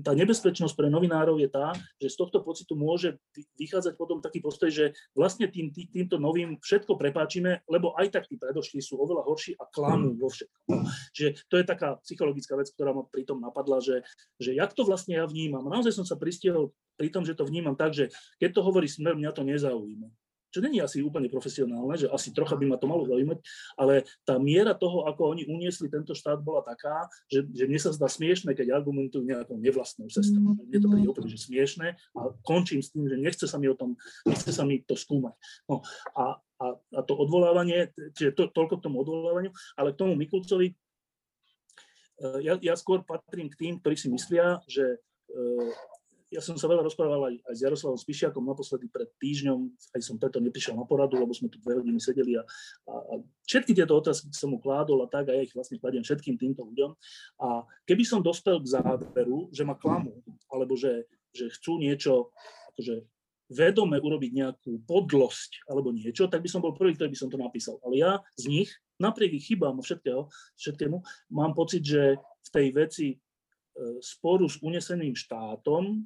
tá nebezpečnosť pre novinárov je tá, že z tohto pocitu môže vychádzať potom taký postoj, že vlastne týmto novým všetko prepáčime, lebo aj tak tí predošli sú oveľa horší a klamú vo všetkom. Čiže to je taká psychologická vec, ktorá ma pri tom napadla, že jak to vlastne ja vnímam. Naozaj som sa pristihol pri tom, že to vnímam tak, že keď to hovorí Smer, mňa to nezaujíma. Čo není asi úplne profesionálne, že asi trocha by ma to malo zaujímať, ale tá miera toho, ako oni uniesli tento štát, bola taká, že mne sa zdá smiešne, keď argumentujú nejakou nevlastnou sestrou. Mne to príde úplne, že smiešne a končím s tým, že nechce sa mi to skúmať. No, a to odvolávanie, čiže toľko k tomu odvolávaniu, ale k tomu Mikulcovi, ja skôr patrím k tým, ktorí si myslia, že Ja som sa veľa rozprával aj s Jaroslavom Spišiakom naposledy pred týždňom, aj som preto neprišiel na poradu, lebo sme tu 2 hodiny sedeli a všetky tieto otázky som mu kládol a tak, a ja ich vlastne kladiem všetkým týmto ľuďom. A keby som dospel k záveru, že ma klamú, alebo že chcú niečo, akože vedome urobiť nejakú podlosť alebo niečo, tak by som bol prvý, ktorý by som to napísal. Ale ja z nich, napriek ich chybám a všetkému, mám pocit, že v tej veci sporu s uneseným štátom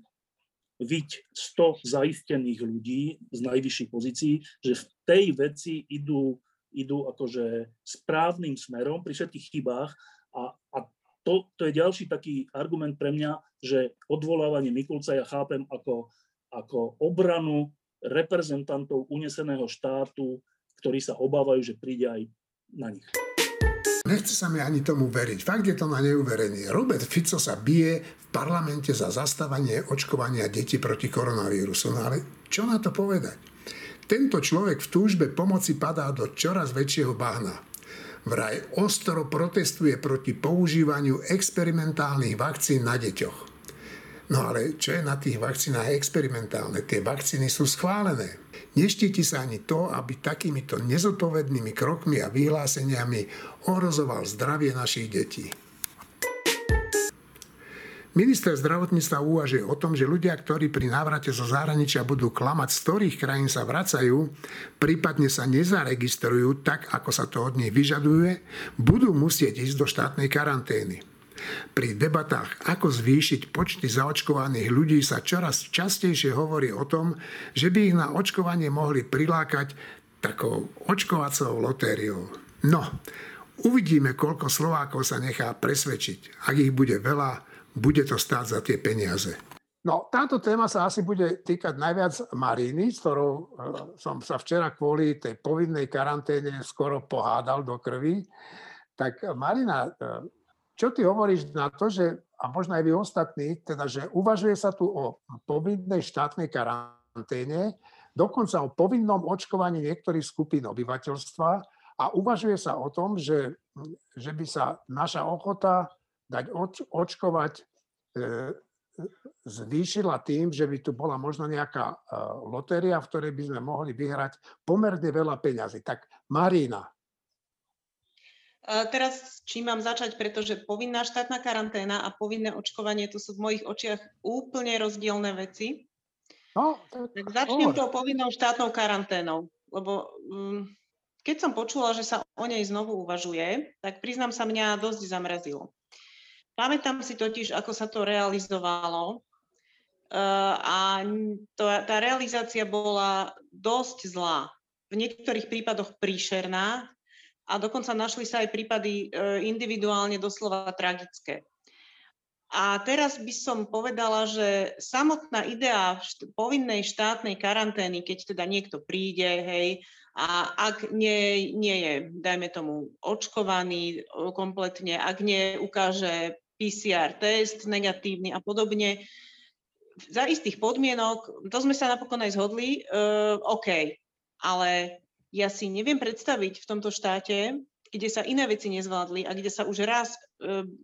viť 100 zaistených ľudí z najvyšších pozícií, že v tej veci idú akože správnym smerom pri všetkých chybách a to je ďalší taký argument pre mňa, že odvolávanie Mikulca ja chápem ako obranu reprezentantov uneseného štátu, ktorí sa obávajú, že príde aj na nich. Nechce sa mi ani tomu veriť. Fakt je to na neuverenie. Robert Fico sa bije v parlamente za zastavanie očkovania detí proti koronavírusu. No ale čo na to povedať? Tento človek v túžbe pomoci padá do čoraz väčšieho bahna. Vraj ostro protestuje proti používaniu experimentálnych vakcín na deťoch. No ale čo je na tých vakcínach experimentálne? Tie vakcíny sú schválené. Neštíti sa ani to, aby takýmito nezodpovednými krokmi a vyhláseniami ohrozoval zdravie našich detí. Minister zdravotníctva uvažuje o tom, že ľudia, ktorí pri návrate zo zahraničia budú klamať, z ktorých krajín sa vracajú, prípadne sa nezaregistrujú tak, ako sa to od nich vyžaduje, budú musieť ísť do štátnej karantény. Pri debatách, ako zvýšiť počty zaočkovaných ľudí, sa čoraz častejšie hovorí o tom, že by ich na očkovanie mohli prilákať takou očkovacou lotériou. No, uvidíme, koľko Slovákov sa nechá presvedčiť. Ak ich bude veľa, bude to stáť za tie peniaze. No, táto téma sa asi bude týkať najviac Mariny, s ktorou som sa včera kvôli tej povinnej karanténe skoro pohádal do krvi. Tak Marina... Čo ty hovoríš na to, že, a možno aj vy ostatní, teda, že uvažuje sa tu o povinnej štátnej karanténe, dokonca o povinnom očkovaní niektorých skupín obyvateľstva a uvažuje sa o tom, že by sa naša ochota dať očkovať zvýšila tým, že by tu bola možno nejaká lotéria, v ktorej by sme mohli vyhrať pomerne veľa peňazí. Tak Marina. Teraz čím mám začať, pretože povinná štátna karanténa a povinné očkovanie, to sú v mojich očiach úplne rozdielne veci. No, tak začnem tou povinnou štátnou karanténou, lebo keď som počula, že sa o nej znovu uvažuje, tak priznám sa, mňa dosť zamrazilo. Pamätám si totiž, ako sa to realizovalo a tá realizácia bola dosť zlá. V niektorých prípadoch príšerná, a dokonca našli sa aj prípady individuálne doslova tragické. A teraz by som povedala, že samotná idea povinnej štátnej karantény, keď teda niekto príde, hej, a ak nie je, dajme tomu, očkovaný kompletne, ak neukáže PCR test negatívny a podobne, za istých podmienok, to sme sa napokon aj zhodli, OK, ale... Ja si neviem predstaviť v tomto štáte, kde sa iné veci nezvládli a kde sa už raz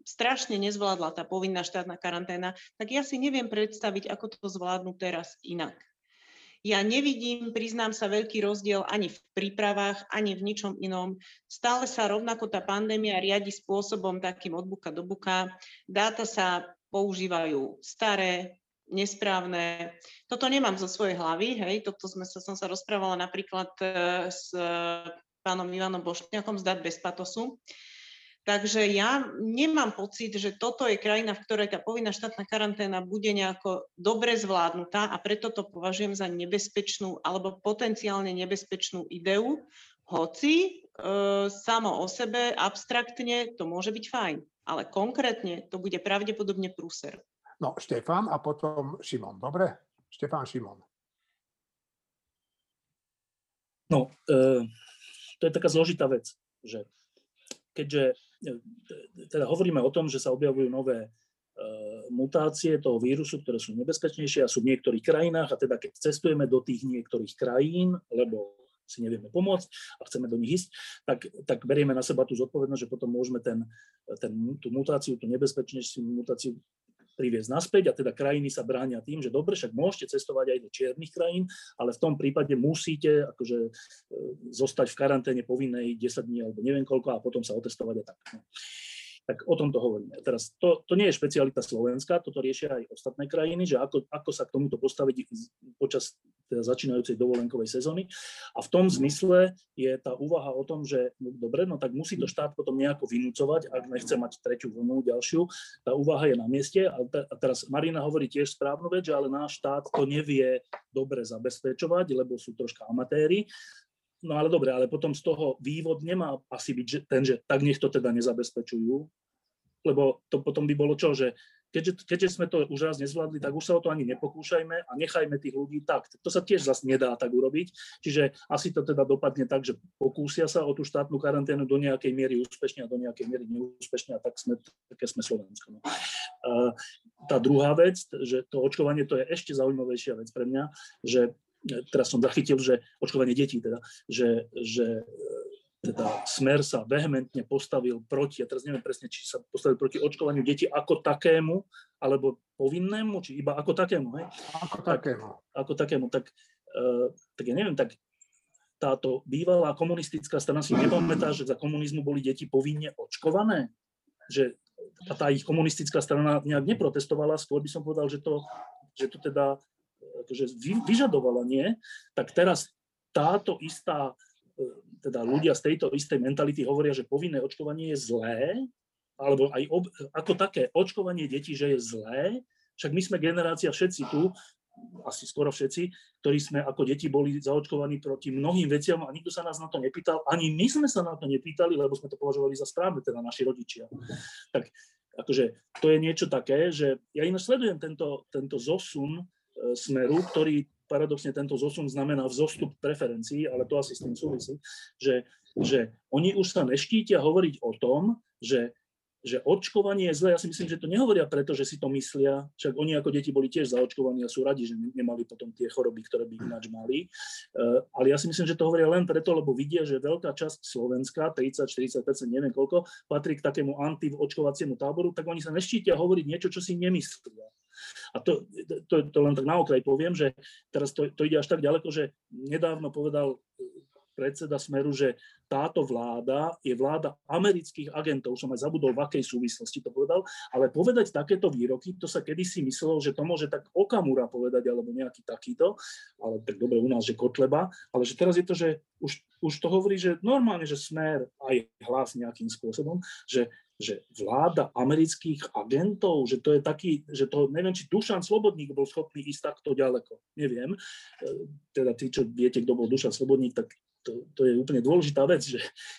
strašne nezvládla tá povinná štátna karanténa, tak ja si neviem predstaviť, ako to zvládnu teraz inak. Ja nevidím, priznám sa, veľký rozdiel ani v prípravách, ani v ničom inom. Stále sa rovnako tá pandémia riadi spôsobom takým od buka do buka. Dáta sa používajú staré, nesprávne. Toto nemám zo svojej hlavy, hej, toto som sa rozprávala napríklad s pánom Ivanom Bošňakom z Dát bez patosu. Takže ja nemám pocit, že toto je krajina, v ktorej tá povinná štátna karanténa bude nejako dobre zvládnutá a preto to považujem za nebezpečnú alebo potenciálne nebezpečnú ideu, hoci samo o sebe abstraktne to môže byť fajn, ale konkrétne to bude pravdepodobne prúser. No, Štefan a potom Šimon. Dobre? Štefan, Šimon. No, to je taká zložitá vec, že keďže teda hovoríme o tom, že sa objavujú nové mutácie toho vírusu, ktoré sú nebezpečnejšie a sú v niektorých krajinách a teda keď cestujeme do tých niektorých krajín, lebo si nevieme pomôcť a chceme do nich ísť, tak berieme na seba tú zodpovednosť, že potom môžeme tú mutáciu, tú nebezpečnejšiu mutáciu priviesť naspäť a teda krajiny sa bránia tým, že dobre, však môžete cestovať aj do čiernych krajín, ale v tom prípade musíte akože zostať v karanténe povinnej 10 dní alebo neviem koľko a potom sa otestovať a tak. Tak o tomto hovoríme. Teraz to nie je špecialita Slovenska, toto riešia aj ostatné krajiny, že ako sa k tomuto postaviť počas teda začínajúcej dovolenkovej sezóny. A v tom zmysle je tá úvaha o tom, že no, dobre, no tak musí to štát potom nejako vynúcovať, ak nechce mať tretiu vlnu, ďalšiu. Tá úvaha je na mieste a teraz Marina hovorí tiež správnu vec, že ale náš štát to nevie dobre zabezpečovať, lebo sú troška amatéri. No ale dobre, ale potom z toho vývod nemá asi byť že tak nech to teda nezabezpečujú, lebo to potom by bolo čo, že keďže sme to už raz nezvládli, tak už sa o to ani nepokúšajme a nechajme tých ľudí tak. To sa tiež zase nedá tak urobiť, čiže asi to teda dopadne tak, že pokúsia sa o tú štátnu karanténu do nejakej miery úspešne a do nejakej miery neúspešne a také sme Slovensko. No. Tá druhá vec, že to očkovanie, to je ešte zaujímavejšia vec pre mňa, že teraz som zachytil, že očkovanie detí teda, že teda Smer sa vehementne postavil proti, ja teraz neviem presne, či sa postavil proti očkovaniu detí ako takému, alebo povinnému, či iba ako takému, hej? Ako takému, tak ja neviem, tak táto bývalá komunistická strana si nepamätá, že za komunizmu boli deti povinne očkované, že a tá ich komunistická strana nejak neprotestovala, skôr by som povedal, že to teda akože vyžadovala, nie? Tak teraz táto istá, teda ľudia z tejto istej mentality hovoria, že povinné očkovanie je zlé, alebo aj ako také očkovanie detí, že je zlé, však my sme generácia všetci tu, asi skoro všetci, ktorí sme ako deti boli zaočkovaní proti mnohým veciam a nikto sa nás na to nepýtal, ani my sme sa na to nepýtali, lebo sme to považovali za správne, teda naši rodičia. Tak akože to je niečo také, že ja ináč sledujem tento zosun Smeru, ktorý paradoxne tento zosun znamená vzostup preferencií, ale to asi s tým súvisí, že oni už sa neštítia hovoriť o tom, že očkovanie je zlé. Ja si myslím, že to nehovoria preto, že si to myslia, však oni ako deti boli tiež zaočkovaní a sú radi, že nemali potom tie choroby, ktoré by ináč mali. Ale ja si myslím, že to hovoria len preto, lebo vidia, že veľká časť Slovenska, 30-40%, neviem koľko, patrí k takému anti-očkovaciemu táboru, tak oni sa neštítia hovoriť niečo, čo si nemyslia. A to len tak na okraj poviem, že teraz to ide až tak ďaleko, že nedávno povedal predseda Smeru, že táto vláda je vláda amerických agentov, som aj zabudol, v akej súvislosti to povedal, ale povedať takéto výroky, to sa kedysi myslelo, že to môže tak Okamura povedať, alebo nejaký takýto, ale tak dobre u nás, že Kotleba, ale že teraz je to, že už to hovorí, že normálne, že Smer aj Hlas nejakým spôsobom, že vláda amerických agentov, že to je taký, že to, neviem, či Dušan Slobodník bol schopný ísť takto ďaleko, neviem. Teda tí, čo viete, kto bol Dušan Slobodník, tak to je úplne dôležitá vec, že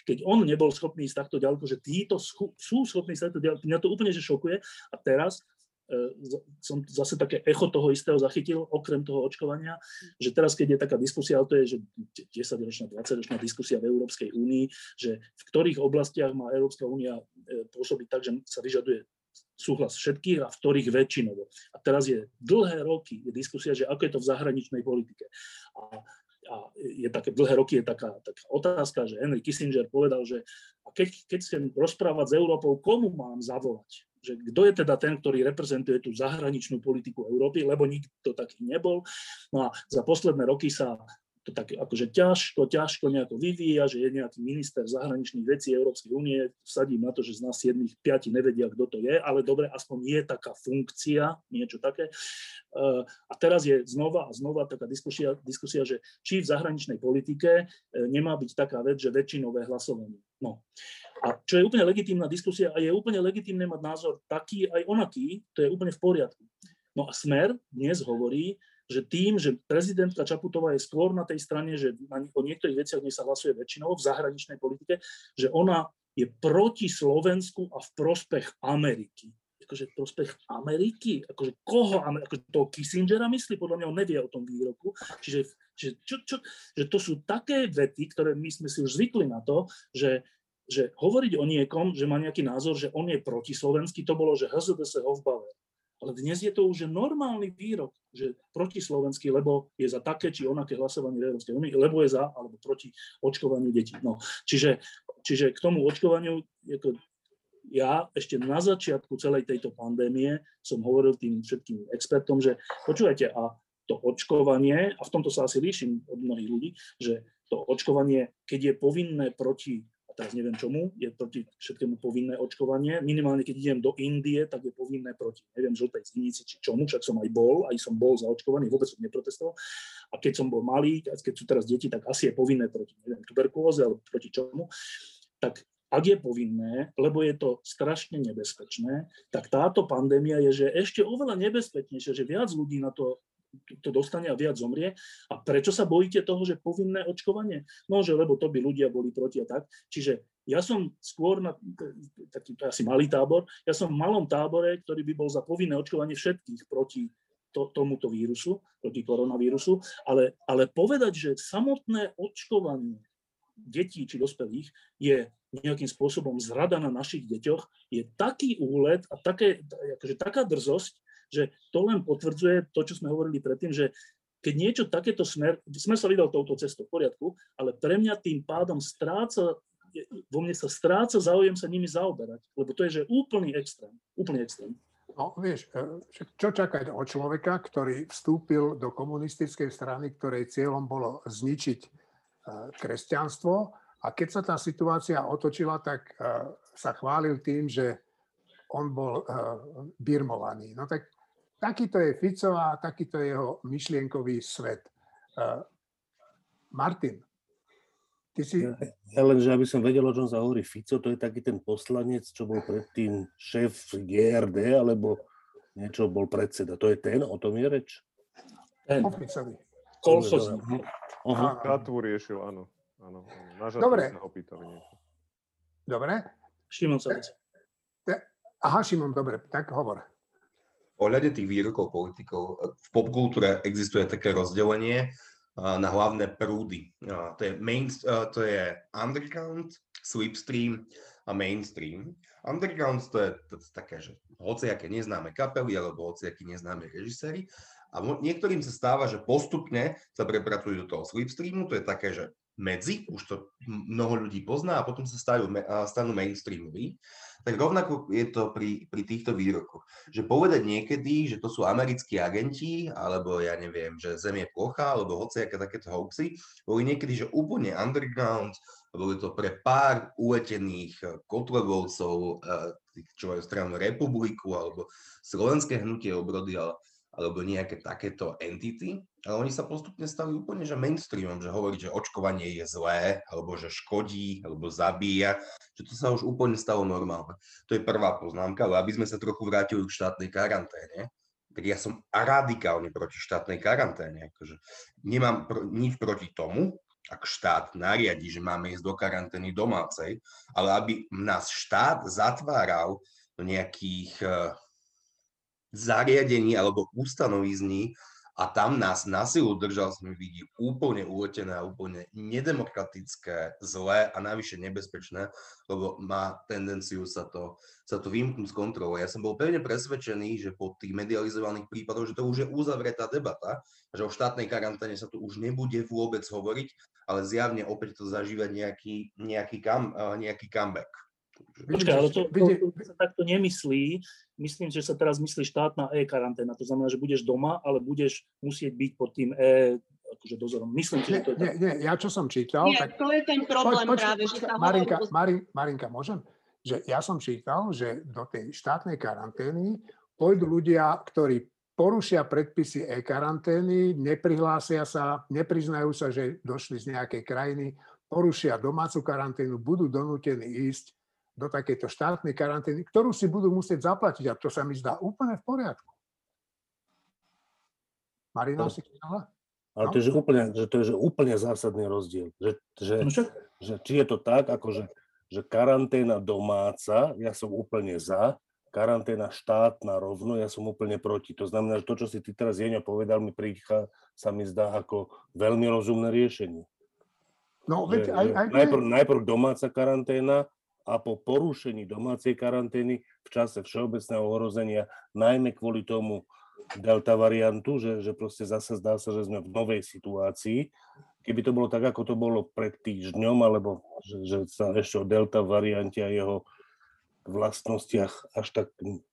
keď on nebol schopný ísť takto ďaleko, že títo sú schopní ísť takto ďaleko, mňa to úplne že šokuje. A teraz som zase také echo toho istého zachytil, okrem toho očkovania, že teraz, keď je taká diskusia, ale to je, že 10-ročná, 20-ročná diskusia v Európskej únii, že v ktorých oblastiach má Európska únia pôsobiť tak, že sa vyžaduje súhlas všetkých a v ktorých väčšinovo. A teraz je dlhé roky je diskusia, že ako je to v zahraničnej politike. A je také, dlhé roky je taká otázka, že Henry Kissinger povedal, že keď chcem rozprávať s Európou, komu mám zavolať? Že kto je teda ten, ktorý reprezentuje tú zahraničnú politiku Európy, lebo nikto taký nebol. No a za posledné roky sa to tak akože ťažko nejako vyvíja, že je nejaký minister zahraničných vecí Európskej únie, vsadím na to, že z nás 7-5 nevedia, kto to je, ale dobre, aspoň je taká funkcia, niečo také. A teraz je znova taká diskusia, že či v zahraničnej politike nemá byť taká vec, že väčšinové hlasovanie. No. A čo je úplne legitímna diskusia a je úplne legitímne mať názor taký aj onaký, to je úplne v poriadku. No a Smer dnes hovorí, že tým, že prezidentka Čaputová je skôr na tej strane, že o niektorých veciach dnes sa hlasuje väčšinou v zahraničnej politike, že ona je proti Slovensku a v prospech Ameriky. Akože prospech Ameriky? Akože koho? Akože toho Kissingera myslí? Podľa mňa on nevie o tom výroku. Čiže že to sú také vety, ktoré my sme si už zvykli na to, že hovoriť o niekom, že má nejaký názor, že on je protislovenský, to bolo, že HZDS ho vbavil. Ale dnes je to už normálny výrok, že protislovenský, lebo je za také či onaké hlasovanie v Európskej únii, lebo je za alebo proti očkovaniu detí. No, čiže k tomu očkovaniu, ja ešte na začiatku celej tejto pandémie som hovoril tým všetkým expertom, že počúvajte, a to očkovanie, a v tomto sa asi líšim od mnohých ľudí, že to očkovanie, keď je povinné proti, a teraz neviem čomu, je proti všetkému povinné očkovanie, minimálne keď idem do Indie, tak je povinné proti, neviem, žltej zinici či čomu, však som aj bol zaočkovaný, vôbec som neprotestoval. A keď som bol malý, keď sú teraz deti, tak asi je povinné proti, neviem, tuberkulóze, alebo proti čomu, tak ak je povinné, lebo je to strašne nebezpečné, tak táto pandémia je, že ešte oveľa nebezpečnejšia, že viac ľudí na to dostane a viac zomrie. A prečo sa bojíte toho, že povinné očkovanie? No, že lebo to by ľudia boli proti a tak. Čiže ja som skôr na taký asi malý tábor, ja som v malom tábore, ktorý by bol za povinné očkovanie všetkých proti tomuto vírusu, proti koronavírusu, ale povedať, že samotné očkovanie detí či dospelých je nejakým spôsobom zrada na našich deťoch, je taký úlet a akože taká drzosť, že to len potvrdzuje to, čo sme hovorili predtým, že keď niečo takéto smer sa vydal touto cestou, v poriadku, ale pre mňa tým pádom vo mne sa stráca záujem sa nimi zaoberať, lebo to je, že úplný extrém. No vieš, čo čakať od človeka, ktorý vstúpil do komunistickej strany, ktorej cieľom bolo zničiť kresťanstvo, a keď sa tá situácia otočila, tak sa chválil tým, že on bol birmovaný. No tak takýto je Fico a takýto je jeho myšlienkový svet. Martin, ty si... Ja lenže, aby som vedel, o čom sa hovorí Fico, to je taký ten poslanec, čo bol predtým šéf GRD, alebo niečo bol predseda. To je ten, o tom je reč? Ten. Oficovi. Kolsozný. Katvu riešil, áno. Dobre. Dobre. Šimon sa veci. Aha, Šimon, dobre, tak hovor. O hľade tých výrokov politikov v popkultúre existuje také rozdelenie na hlavné prúdy. To je underground, slipstream a mainstream. Underground to je také, že hociaké neznáme kapely alebo hociaké neznáme režiséri. A niektorým sa stáva, že postupne sa prepracujú do toho slipstreamu, to je také, že medzi, už to mnoho ľudí pozná, a potom sa stanú mainstreamoví. Tak rovnako je to pri týchto výrokoch. Že povedať niekedy, že to sú americkí agenti, alebo ja neviem, že Zem je plocha, alebo hociaké takéto hoaxy, boli niekedy, že úplne underground, boli to pre pár uletených kotlebovcov, čo majú stranu Republiku, alebo Slovenské hnutie obrody, alebo nejaké takéto entity. Ale oni sa postupne stali úplne, že mainstreamom, že hovorí, že očkovanie je zlé, alebo že škodí, alebo zabíja. Že to sa už úplne stalo normálne. To je prvá poznámka, ale aby sme sa trochu vrátili k štátnej karanténe, tak ja som radikálne proti štátnej karanténe. Akože nemám nič proti tomu, ak štát nariadi, že máme ísť do karantény domácej, ale aby nás štát zatváral do nejakých zariadení alebo ustanovizní a tam nás na silu držal, sme vidí úplne uletené, úplne nedemokratické, zlé a navyše nebezpečné, lebo má tendenciu sa to vymknúť z kontroly. Ja som bol pevne presvedčený, že po tých medializovaných prípadoch, že to už je uzavretá debata, že o štátnej karanténe sa tu už nebude vôbec hovoriť, ale zjavne opäť to zažívať nejaký comeback. Počkaj, ale to sa takto nemyslí. Myslím, že sa teraz myslí štátna e-karanténa. To znamená, že budeš doma, ale budeš musieť byť pod tým akože dozorom. Myslím, že to je tak. Nie, ja čo som čítal... Nie, tak... to je ten problém práve, že tam... Marinka, môžem? Že ja som čítal, že do tej štátnej karantény pôjdu ľudia, ktorí porušia predpisy e-karantény, neprihlásia sa, nepriznajú sa, že došli z nejakej krajiny, porušia domácu karanténu, budú donútení ísť do takejto štátnej karantény, ktorú si budú musieť zaplatiť. A to sa mi zdá úplne v poriadku. Marina, si chcela? Ale to je, že úplne zásadný rozdiel. Že či je to tak, akože, že karanténa domáca, ja som úplne za, karanténa štátna rovno, ja som úplne proti. To znamená, že to, čo si ty teraz, Jeňo, povedal, sa mi zdá ako veľmi rozumné riešenie. No, veď aj... Najprv domáca karanténa, a po porušení domácej karantény v čase všeobecného ohrozenia, najmä kvôli tomu delta variantu, že proste zase zdá sa, že sme v novej situácii. Keby to bolo tak, ako to bolo pred týždňom, alebo že sa ešte o delta variante a jeho vlastnostiach až tak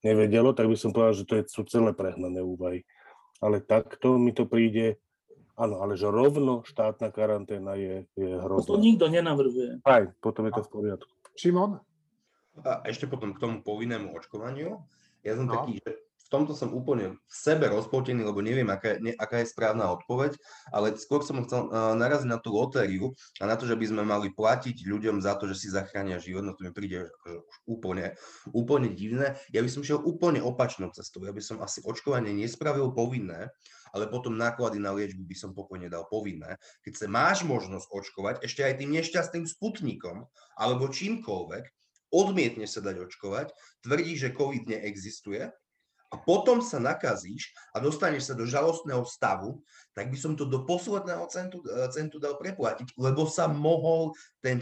nevedelo, tak by som povedal, že to sú celé prehnané úvahy. Ale takto mi to príde, áno, ale že rovno štátna karanténa je hrozná. To nikto nenavrhuje. Aj, potom je to v poriadku. Šimon? A ešte potom k tomu povinnému očkovaniu. Ja som taký, že v tomto som úplne v sebe rozpoltený, lebo neviem, aká je správna odpoveď, ale skôr som chcel naraziť na tú lotériu a na to, že by sme mali platiť ľuďom za to, že si zachránia život, no to mi príde už úplne divné. Ja by som šiel úplne opačnou cestou, ja by som asi očkovanie nespravil povinné, ale potom náklady na liečbu by som pokojne dal povinné. Keď sa máš možnosť očkovať ešte aj tým nešťastným Sputnikom alebo čímkoľvek, odmietne sa dať očkovať, tvrdí, že COVID neexistuje a potom sa nakazíš a dostaneš sa do žalostného stavu, tak by som to do posledného centu dal preplatiť, lebo sa mohol ten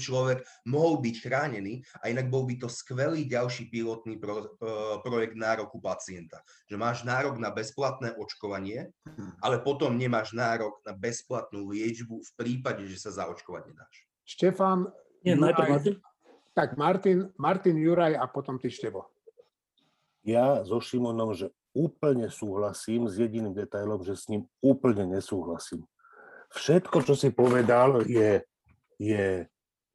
človek mohol byť chránený a inak bol by to skvelý ďalší pilotný projekt nároku pacienta. Že máš nárok na bezplatné očkovanie, ale potom nemáš nárok na bezplatnú liečbu v prípade, že sa zaočkovať nedáš. Štefan, tak Martin, Juraj a potom ty, Števo. Ja so Šimonom, že úplne súhlasím s jediným detailom, že s ním úplne nesúhlasím. Všetko, čo si povedal, je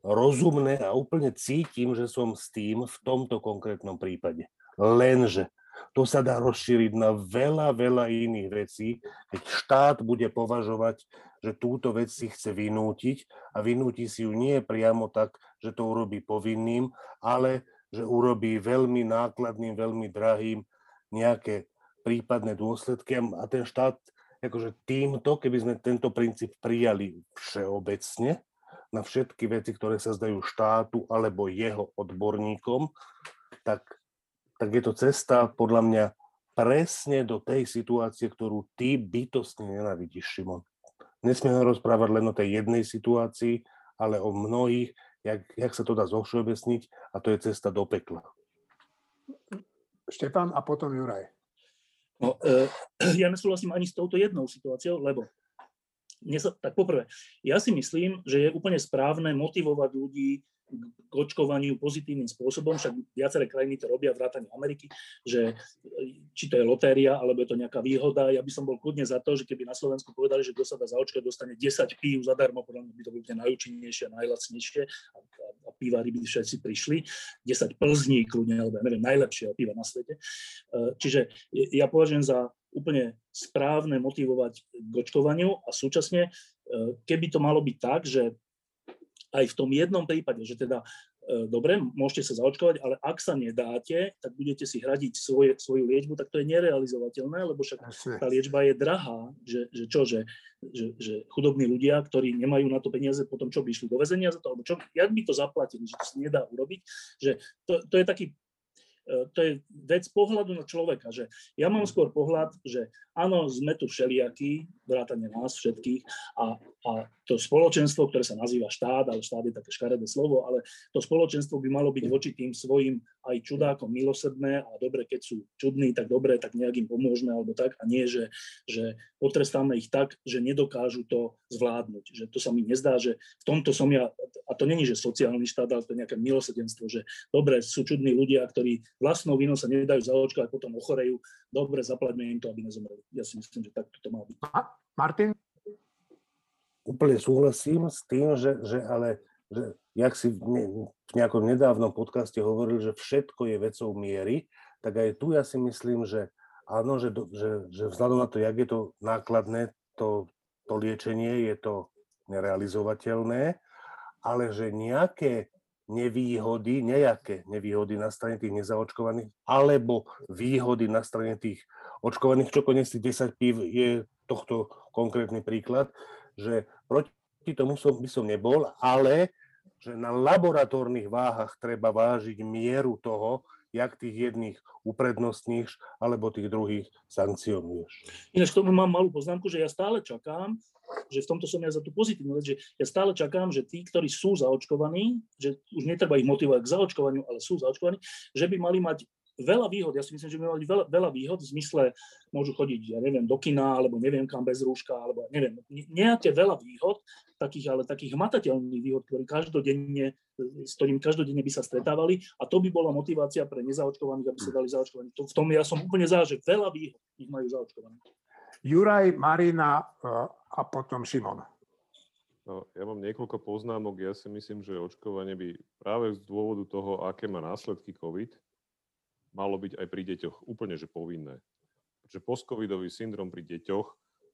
rozumné a úplne cítim, že som s tým v tomto konkrétnom prípade. Lenže to sa dá rozšíriť na veľa, veľa iných vecí, keď štát bude považovať, že túto vec si chce vynútiť a vynúti si ju nie priamo tak, že to urobí povinným, ale že urobí veľmi nákladným, veľmi drahým nejaké prípadné dôsledky a ten štát akože týmto, keby sme tento princíp prijali všeobecne na všetky veci, ktoré sa zdajú štátu alebo jeho odborníkom, tak je to cesta podľa mňa presne do tej situácie, ktorú ty bytostne nenávidíš, Šimon. Nesmieme rozprávať len o tej jednej situácii, ale o mnohých, jak sa to dá zovšeobecniť a to je cesta do pekla. Štefan a potom Juraj. No, ja nesúhlasím ani s touto jednou situáciou, lebo tak poprvé, ja si myslím, že je úplne správne motivovať ľudí k očkovaniu pozitívnym spôsobom, však viaceré krajiny to robia, vrátane Ameriky, že či to je lotéria, alebo je to nejaká výhoda. Ja by som bol kľudne za to, že keby na Slovensku povedali, že kto sa dá zaočkať, dostane 10 pív zadarmo, podľa mňa by to bolo najúčinnejšie a najlacnejšie a pívári by všetci prišli. 10 plzní kľudne, alebo ja neviem, najlepšieho píva na svete. Čiže ja považujem za úplne správne motivovať k očkovaniu a súčasne, keby to malo byť tak, že aj v tom jednom prípade, že teda dobre, môžete sa zaočkovať, ale ak sa nedáte, tak budete si hradiť svoju liečbu, tak to je nerealizovateľné, lebo však tá liečba je drahá, že chudobní ľudia, ktorí nemajú na to peniaze, potom čo by išli do väzenia za to, alebo čo, jak by to zaplatili, že to sa nedá urobiť, že to je taký, to je vec pohľadu na človeka, že ja mám skôr pohľad, že áno, sme tu všelijakí, vrátane nás všetkých a to spoločenstvo, ktoré sa nazýva štát, ale štát je také škaredé slovo, ale to spoločenstvo by malo byť voči tým svojim aj čudákom milosrdné a dobre, keď sú čudní, tak dobre, tak nejak im pomôžeme alebo tak a nie, že potrestáme ich tak, že nedokážu to zvládnuť, že to sa mi nezdá, že v tomto som ja, a to není, že sociálny štát, ale to je nejaké milosrdenstvo, že dobre, sú čudní ľudia, ktorí vlastnou vinou sa nedajú zaočkovať, potom ochorejú. Dobre, zaplaťme im to, aby nezomreli. Ja si myslím, že takto to má byť. Martin? Úplne súhlasím s tým, že jak si v nejakom nedávnom podcaste hovoril, že všetko je vecou miery, tak aj tu ja si myslím, že áno, že vzhľadom na to, jak je to nákladné, to liečenie je to nerealizovateľné, ale že nejaké nejaké nevýhody na strane tých nezaočkovaných, alebo výhody na strane tých očkovaných, čo konec tých 10 pív je tohto konkrétny príklad, že proti tomu by som nebol, ale že na laboratórnych váhach treba vážiť mieru toho, jak tých jedných uprednostníš, alebo tých druhých sankcionuješ. Ináč k tomu mám malú poznámku, že ja stále čakám, že v tomto som ja za tú pozitívnu vec, že ja stále čakám, že tí, ktorí sú zaočkovaní, že už netreba ich motivovať k zaočkovaniu, ale sú zaočkovaní, že by mali mať veľa výhod. Ja si myslím, že by mali veľa výhod v zmysle, môžu chodiť, ja neviem, do kina, alebo neviem kam bez rúška, alebo neviem, nejaké veľa výhod, takých, ale takých hmatateľných výhod, s ktorým každodenne by sa stretávali, a to by bola motivácia pre nezaočkovaných, aby sa dali zaočkovaní. V tom ja som úplne za, že veľa výhod ich majú zaočkovaní. Juraj, Marina a potom Šimon. No, ja mám niekoľko poznámok. Ja si myslím, že očkovanie by práve z dôvodu toho, aké má následky COVID, malo byť aj pri deťoch úplne, že povinné. Pretože postcovidový syndrom pri deťoch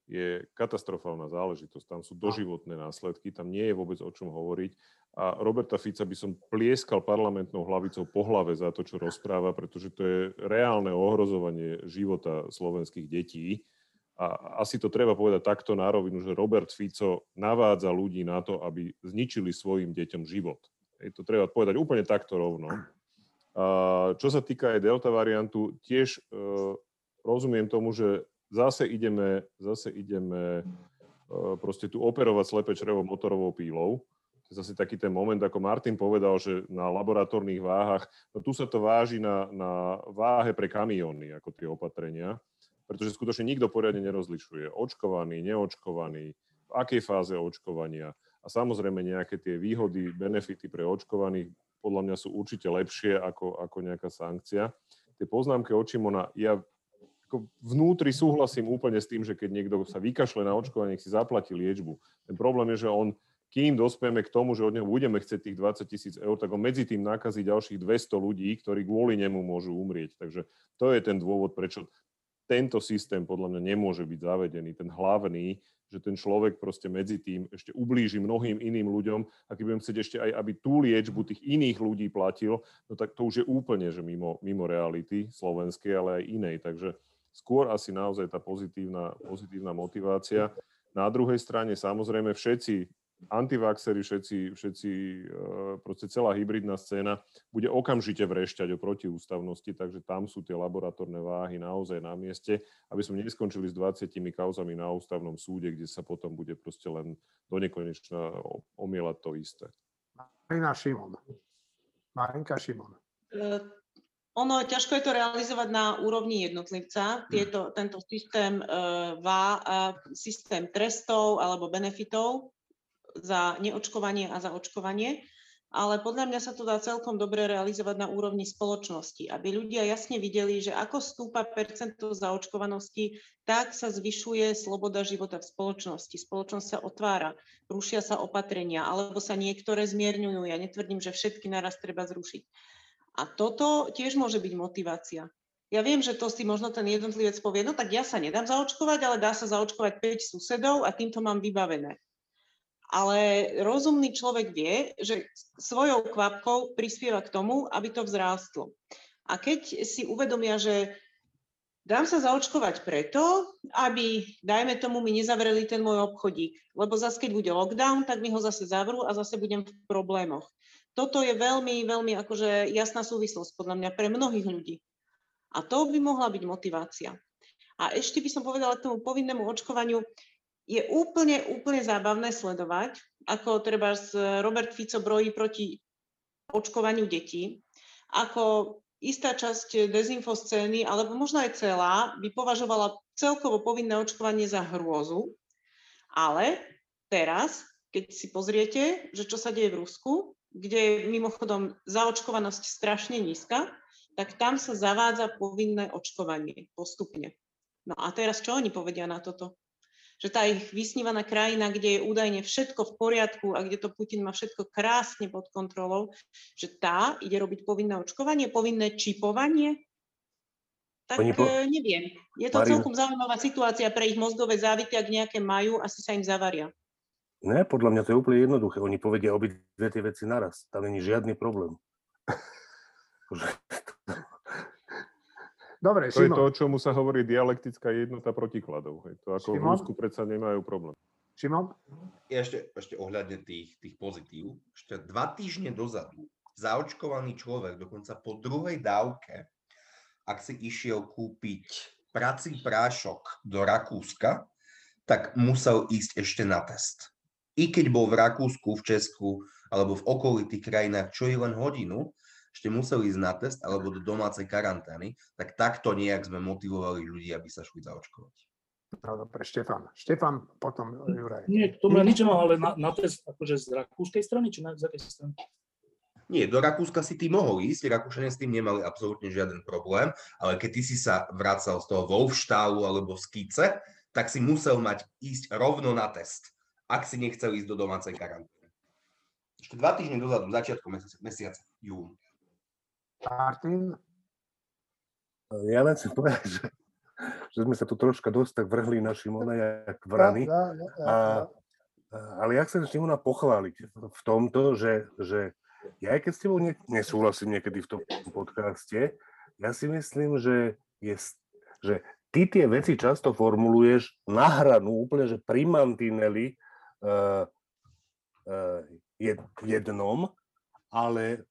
je katastrofálna záležitosť. Tam sú doživotné následky, tam nie je vôbec o čom hovoriť. A Roberta Fica by som plieskal parlamentnou hlavicou po hlave za to, čo rozpráva, pretože to je reálne ohrozovanie života slovenských detí. A asi to treba povedať takto na rovinu, že Robert Fico navádza ľudí na to, aby zničili svojim deťom život. To treba povedať úplne takto rovno. A čo sa týka aj delta variantu, tiež rozumiem tomu, že zase ideme proste tu operovať slepé črevo motorovou pílou. To je zase taký ten moment, ako Martin povedal, že na laboratórnych váhach, no tu sa to váži na váhe pre kamióny, ako tie opatrenia. Pretože skutočne nikto poriadne nerozlišuje. Očkovaný, neočkovaný, v akej fáze očkovania. A samozrejme nejaké tie výhody, benefity pre očkovaných podľa mňa sú určite lepšie ako nejaká sankcia. Tie poznámky od Šimona, ja vnútri súhlasím úplne s tým, že keď niekto sa vykašle na očkovanie, nech si zaplatí liečbu. Ten problém je, že on, kým dospieme k tomu, že od neho budeme chcieť tých 20 000 eur, tak on medzi tým nakazí ďalších 200 ľudí, ktorí kvôli nemu môžu umrieť. Takže to je ten dôvod, prečo tento systém podľa mňa nemôže byť zavedený, ten hlavný, že ten človek proste medzi tým ešte ublíži mnohým iným ľuďom, a keď budem chcieť ešte aj, aby tú liečbu tých iných ľudí platil, no tak to už je úplne, že mimo reality slovenskej, ale aj inej. Takže skôr asi naozaj tá pozitívna motivácia. Na druhej strane samozrejme všetci antivaxeri, všetci proste celá hybridná scéna bude okamžite vrešťať o protiústavnosti, takže tam sú tie laboratórne váhy naozaj na mieste, aby sme neskončili s 20 kauzami na ústavnom súde, kde sa potom bude proste len donekonečna omielať to isté. Marinka Šimon. Ono, ťažko je to realizovať na úrovni jednotlivca. Tento systém systém trestov alebo benefitov za neočkovanie a za očkovanie, ale podľa mňa sa to dá celkom dobre realizovať na úrovni spoločnosti, aby ľudia jasne videli, že ako stúpa percento zaočkovanosti, tak sa zvyšuje sloboda života v spoločnosti. Spoločnosť sa otvára, rušia sa opatrenia, alebo sa niektoré zmierňujú. Ja netvrdím, že všetky naraz treba zrušiť. A toto tiež môže byť motivácia. Ja viem, že to si možno ten jednotlivec povie, no tak ja sa nedám zaočkovať, ale dá sa zaočkovať 5 susedov a týmto mám vybavené. Ale rozumný človek vie, že svojou kvapkou prispieva k tomu, aby to vzrástlo. A keď si uvedomia, že dám sa zaočkovať preto, aby, dajme tomu, mi nezavreli ten môj obchodík, lebo zase, keď bude lockdown, tak mi ho zase zavrú a zase budem v problémoch. Toto je veľmi, veľmi akože jasná súvislosť podľa mňa pre mnohých ľudí. A to by mohla byť motivácia. A ešte by som povedala k tomu povinnému očkovaniu, je úplne zábavné sledovať, ako treba Robert Fico brojí proti očkovaniu detí, ako istá časť dezinfoscény, alebo možno aj celá, by považovala celkovo povinné očkovanie za hrôzu. Ale teraz, keď si pozriete, že čo sa deje v Rusku, kde je mimochodom zaočkovanosť strašne nízka, tak tam sa zavádza povinné očkovanie postupne. No a teraz čo oni povedia na toto? Že tá ich vysnívaná krajina, kde je údajne všetko v poriadku a kde to Putin má všetko krásne pod kontrolou, že tá ide robiť povinné očkovanie, povinné čipovanie, tak neviem. Je to celkom zaujímavá situácia pre ich mozgové závity, ak nejaké majú, asi sa im zavaria. Ne, podľa mňa to je úplne jednoduché. Oni povedia obidve tie veci naraz. Tam není žiadny problém. Dobre, to Šimon. Je to, o čomu sa hovorí dialektická jednota protikladov. To ako Šimon? V Rusku predsa nemajú problém. Šimon? Ešte ohľadne tých pozitív. Ešte 2 týždne dozadu zaočkovaný človek, dokonca po druhej dávke, ak si išiel kúpiť prací prášok do Rakúska, tak musel ísť ešte na test. I keď bol v Rakúsku, v Česku alebo v okolitých krajinách, čo je len hodinu, ešte museli ísť na test alebo do domácej karantény, tak takto nejak sme motivovali ľudí, aby sa šli zaočkovať. No dobre, Štefan. Štefan, potom Juraj. Nie, to ma nič nemám, ale na test akože z rakúskej strany, či z akej strany? Nie, do Rakúska si ty mohol ísť, Rakúšania s tým nemali absolútne žiaden problém, ale keď ty si sa vracal z toho Wolfstálu alebo z Kice, tak si musel mať ísť rovno na test, ak si nechcel ísť do domácej karantény. Ešte 2 týždne dozadu, začiatkom mesiaca, jún. Martin? Ja len chcem povedať, že sme sa tu troška dosť tak vrhli na Šimona jak vrany. Ale ja chcem Šimona pochváliť v tomto, že ja aj keď s tebou nesúhlasím niekedy v tom podcaste, ja si myslím, že ty tie veci často formuluješ na hranu, úplne, že pri mantineli jednom, ale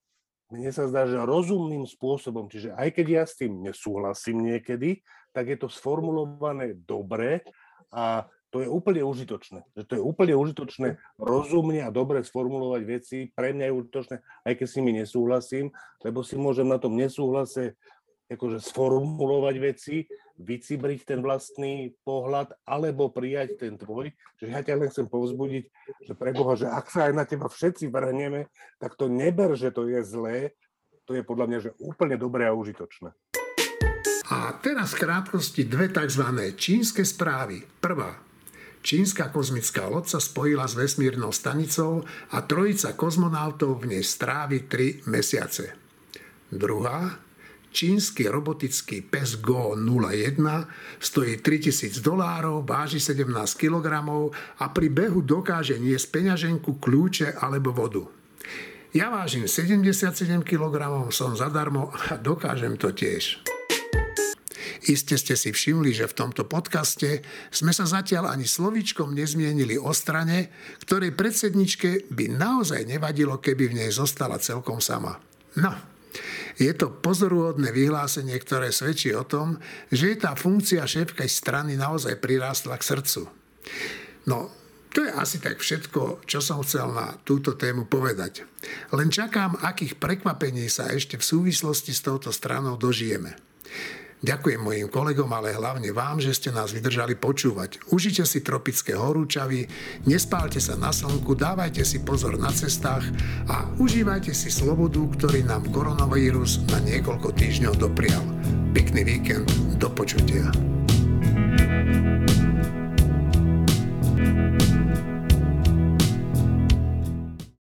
mne sa zdá, že rozumným spôsobom, čiže aj keď ja s tým nesúhlasím niekedy, tak je to sformulované dobre a to je úplne užitočné. Že to je úplne užitočné rozumne a dobre sformulovať veci. Pre mňa je užitočné, aj keď s nimi nesúhlasím, lebo si môžem na tom nesúhlase akože sformulovať veci, vycibriť ten vlastný pohľad alebo prijať ten tvoj. Čiže ja ťa len chcem povzbudiť, že pre Boha, že ak sa aj na teba všetci vrhneme, tak to neber, že to je zlé. To je podľa mňa že úplne dobré a užitočné. A teraz v krátkosti 2 tzv. Čínske správy. Prvá. Čínska kozmická loď sa spojila s vesmírnou stanicou a 3 kozmonautov v nej strávi 3 mesiace. Druhá, čínsky robotický pes Go 01 stojí $3,000, váži 17 kg a pri behu dokáže niesť peňaženku, kľúče alebo vodu. Ja vážim 77 kg, som zadarmo a dokážem to tiež. Iste ste si všimli, že v tomto podcaste sme sa zatiaľ ani slovíčkom nezmienili o strane, ktorej predsedničke by naozaj nevadilo, keby v nej zostala celkom sama. No, je to pozoruhodné vyhlásenie, ktoré svedčí o tom, že je tá funkcia šéfkej strany naozaj prirástla k srdcu. No, to je asi tak všetko, čo som chcel na túto tému povedať. Len čakám, akých prekvapení sa ešte v súvislosti s touto stranou dožijeme. Ďakujem mojim kolegom, ale hlavne vám, že ste nás vydržali počúvať. Užite si tropické horúčavy, nespálte sa na slnku, dávajte si pozor na cestách a užívajte si slobodu, ktorý nám koronavírus na niekoľko týždňov doprial. Pekný víkend, do počutia.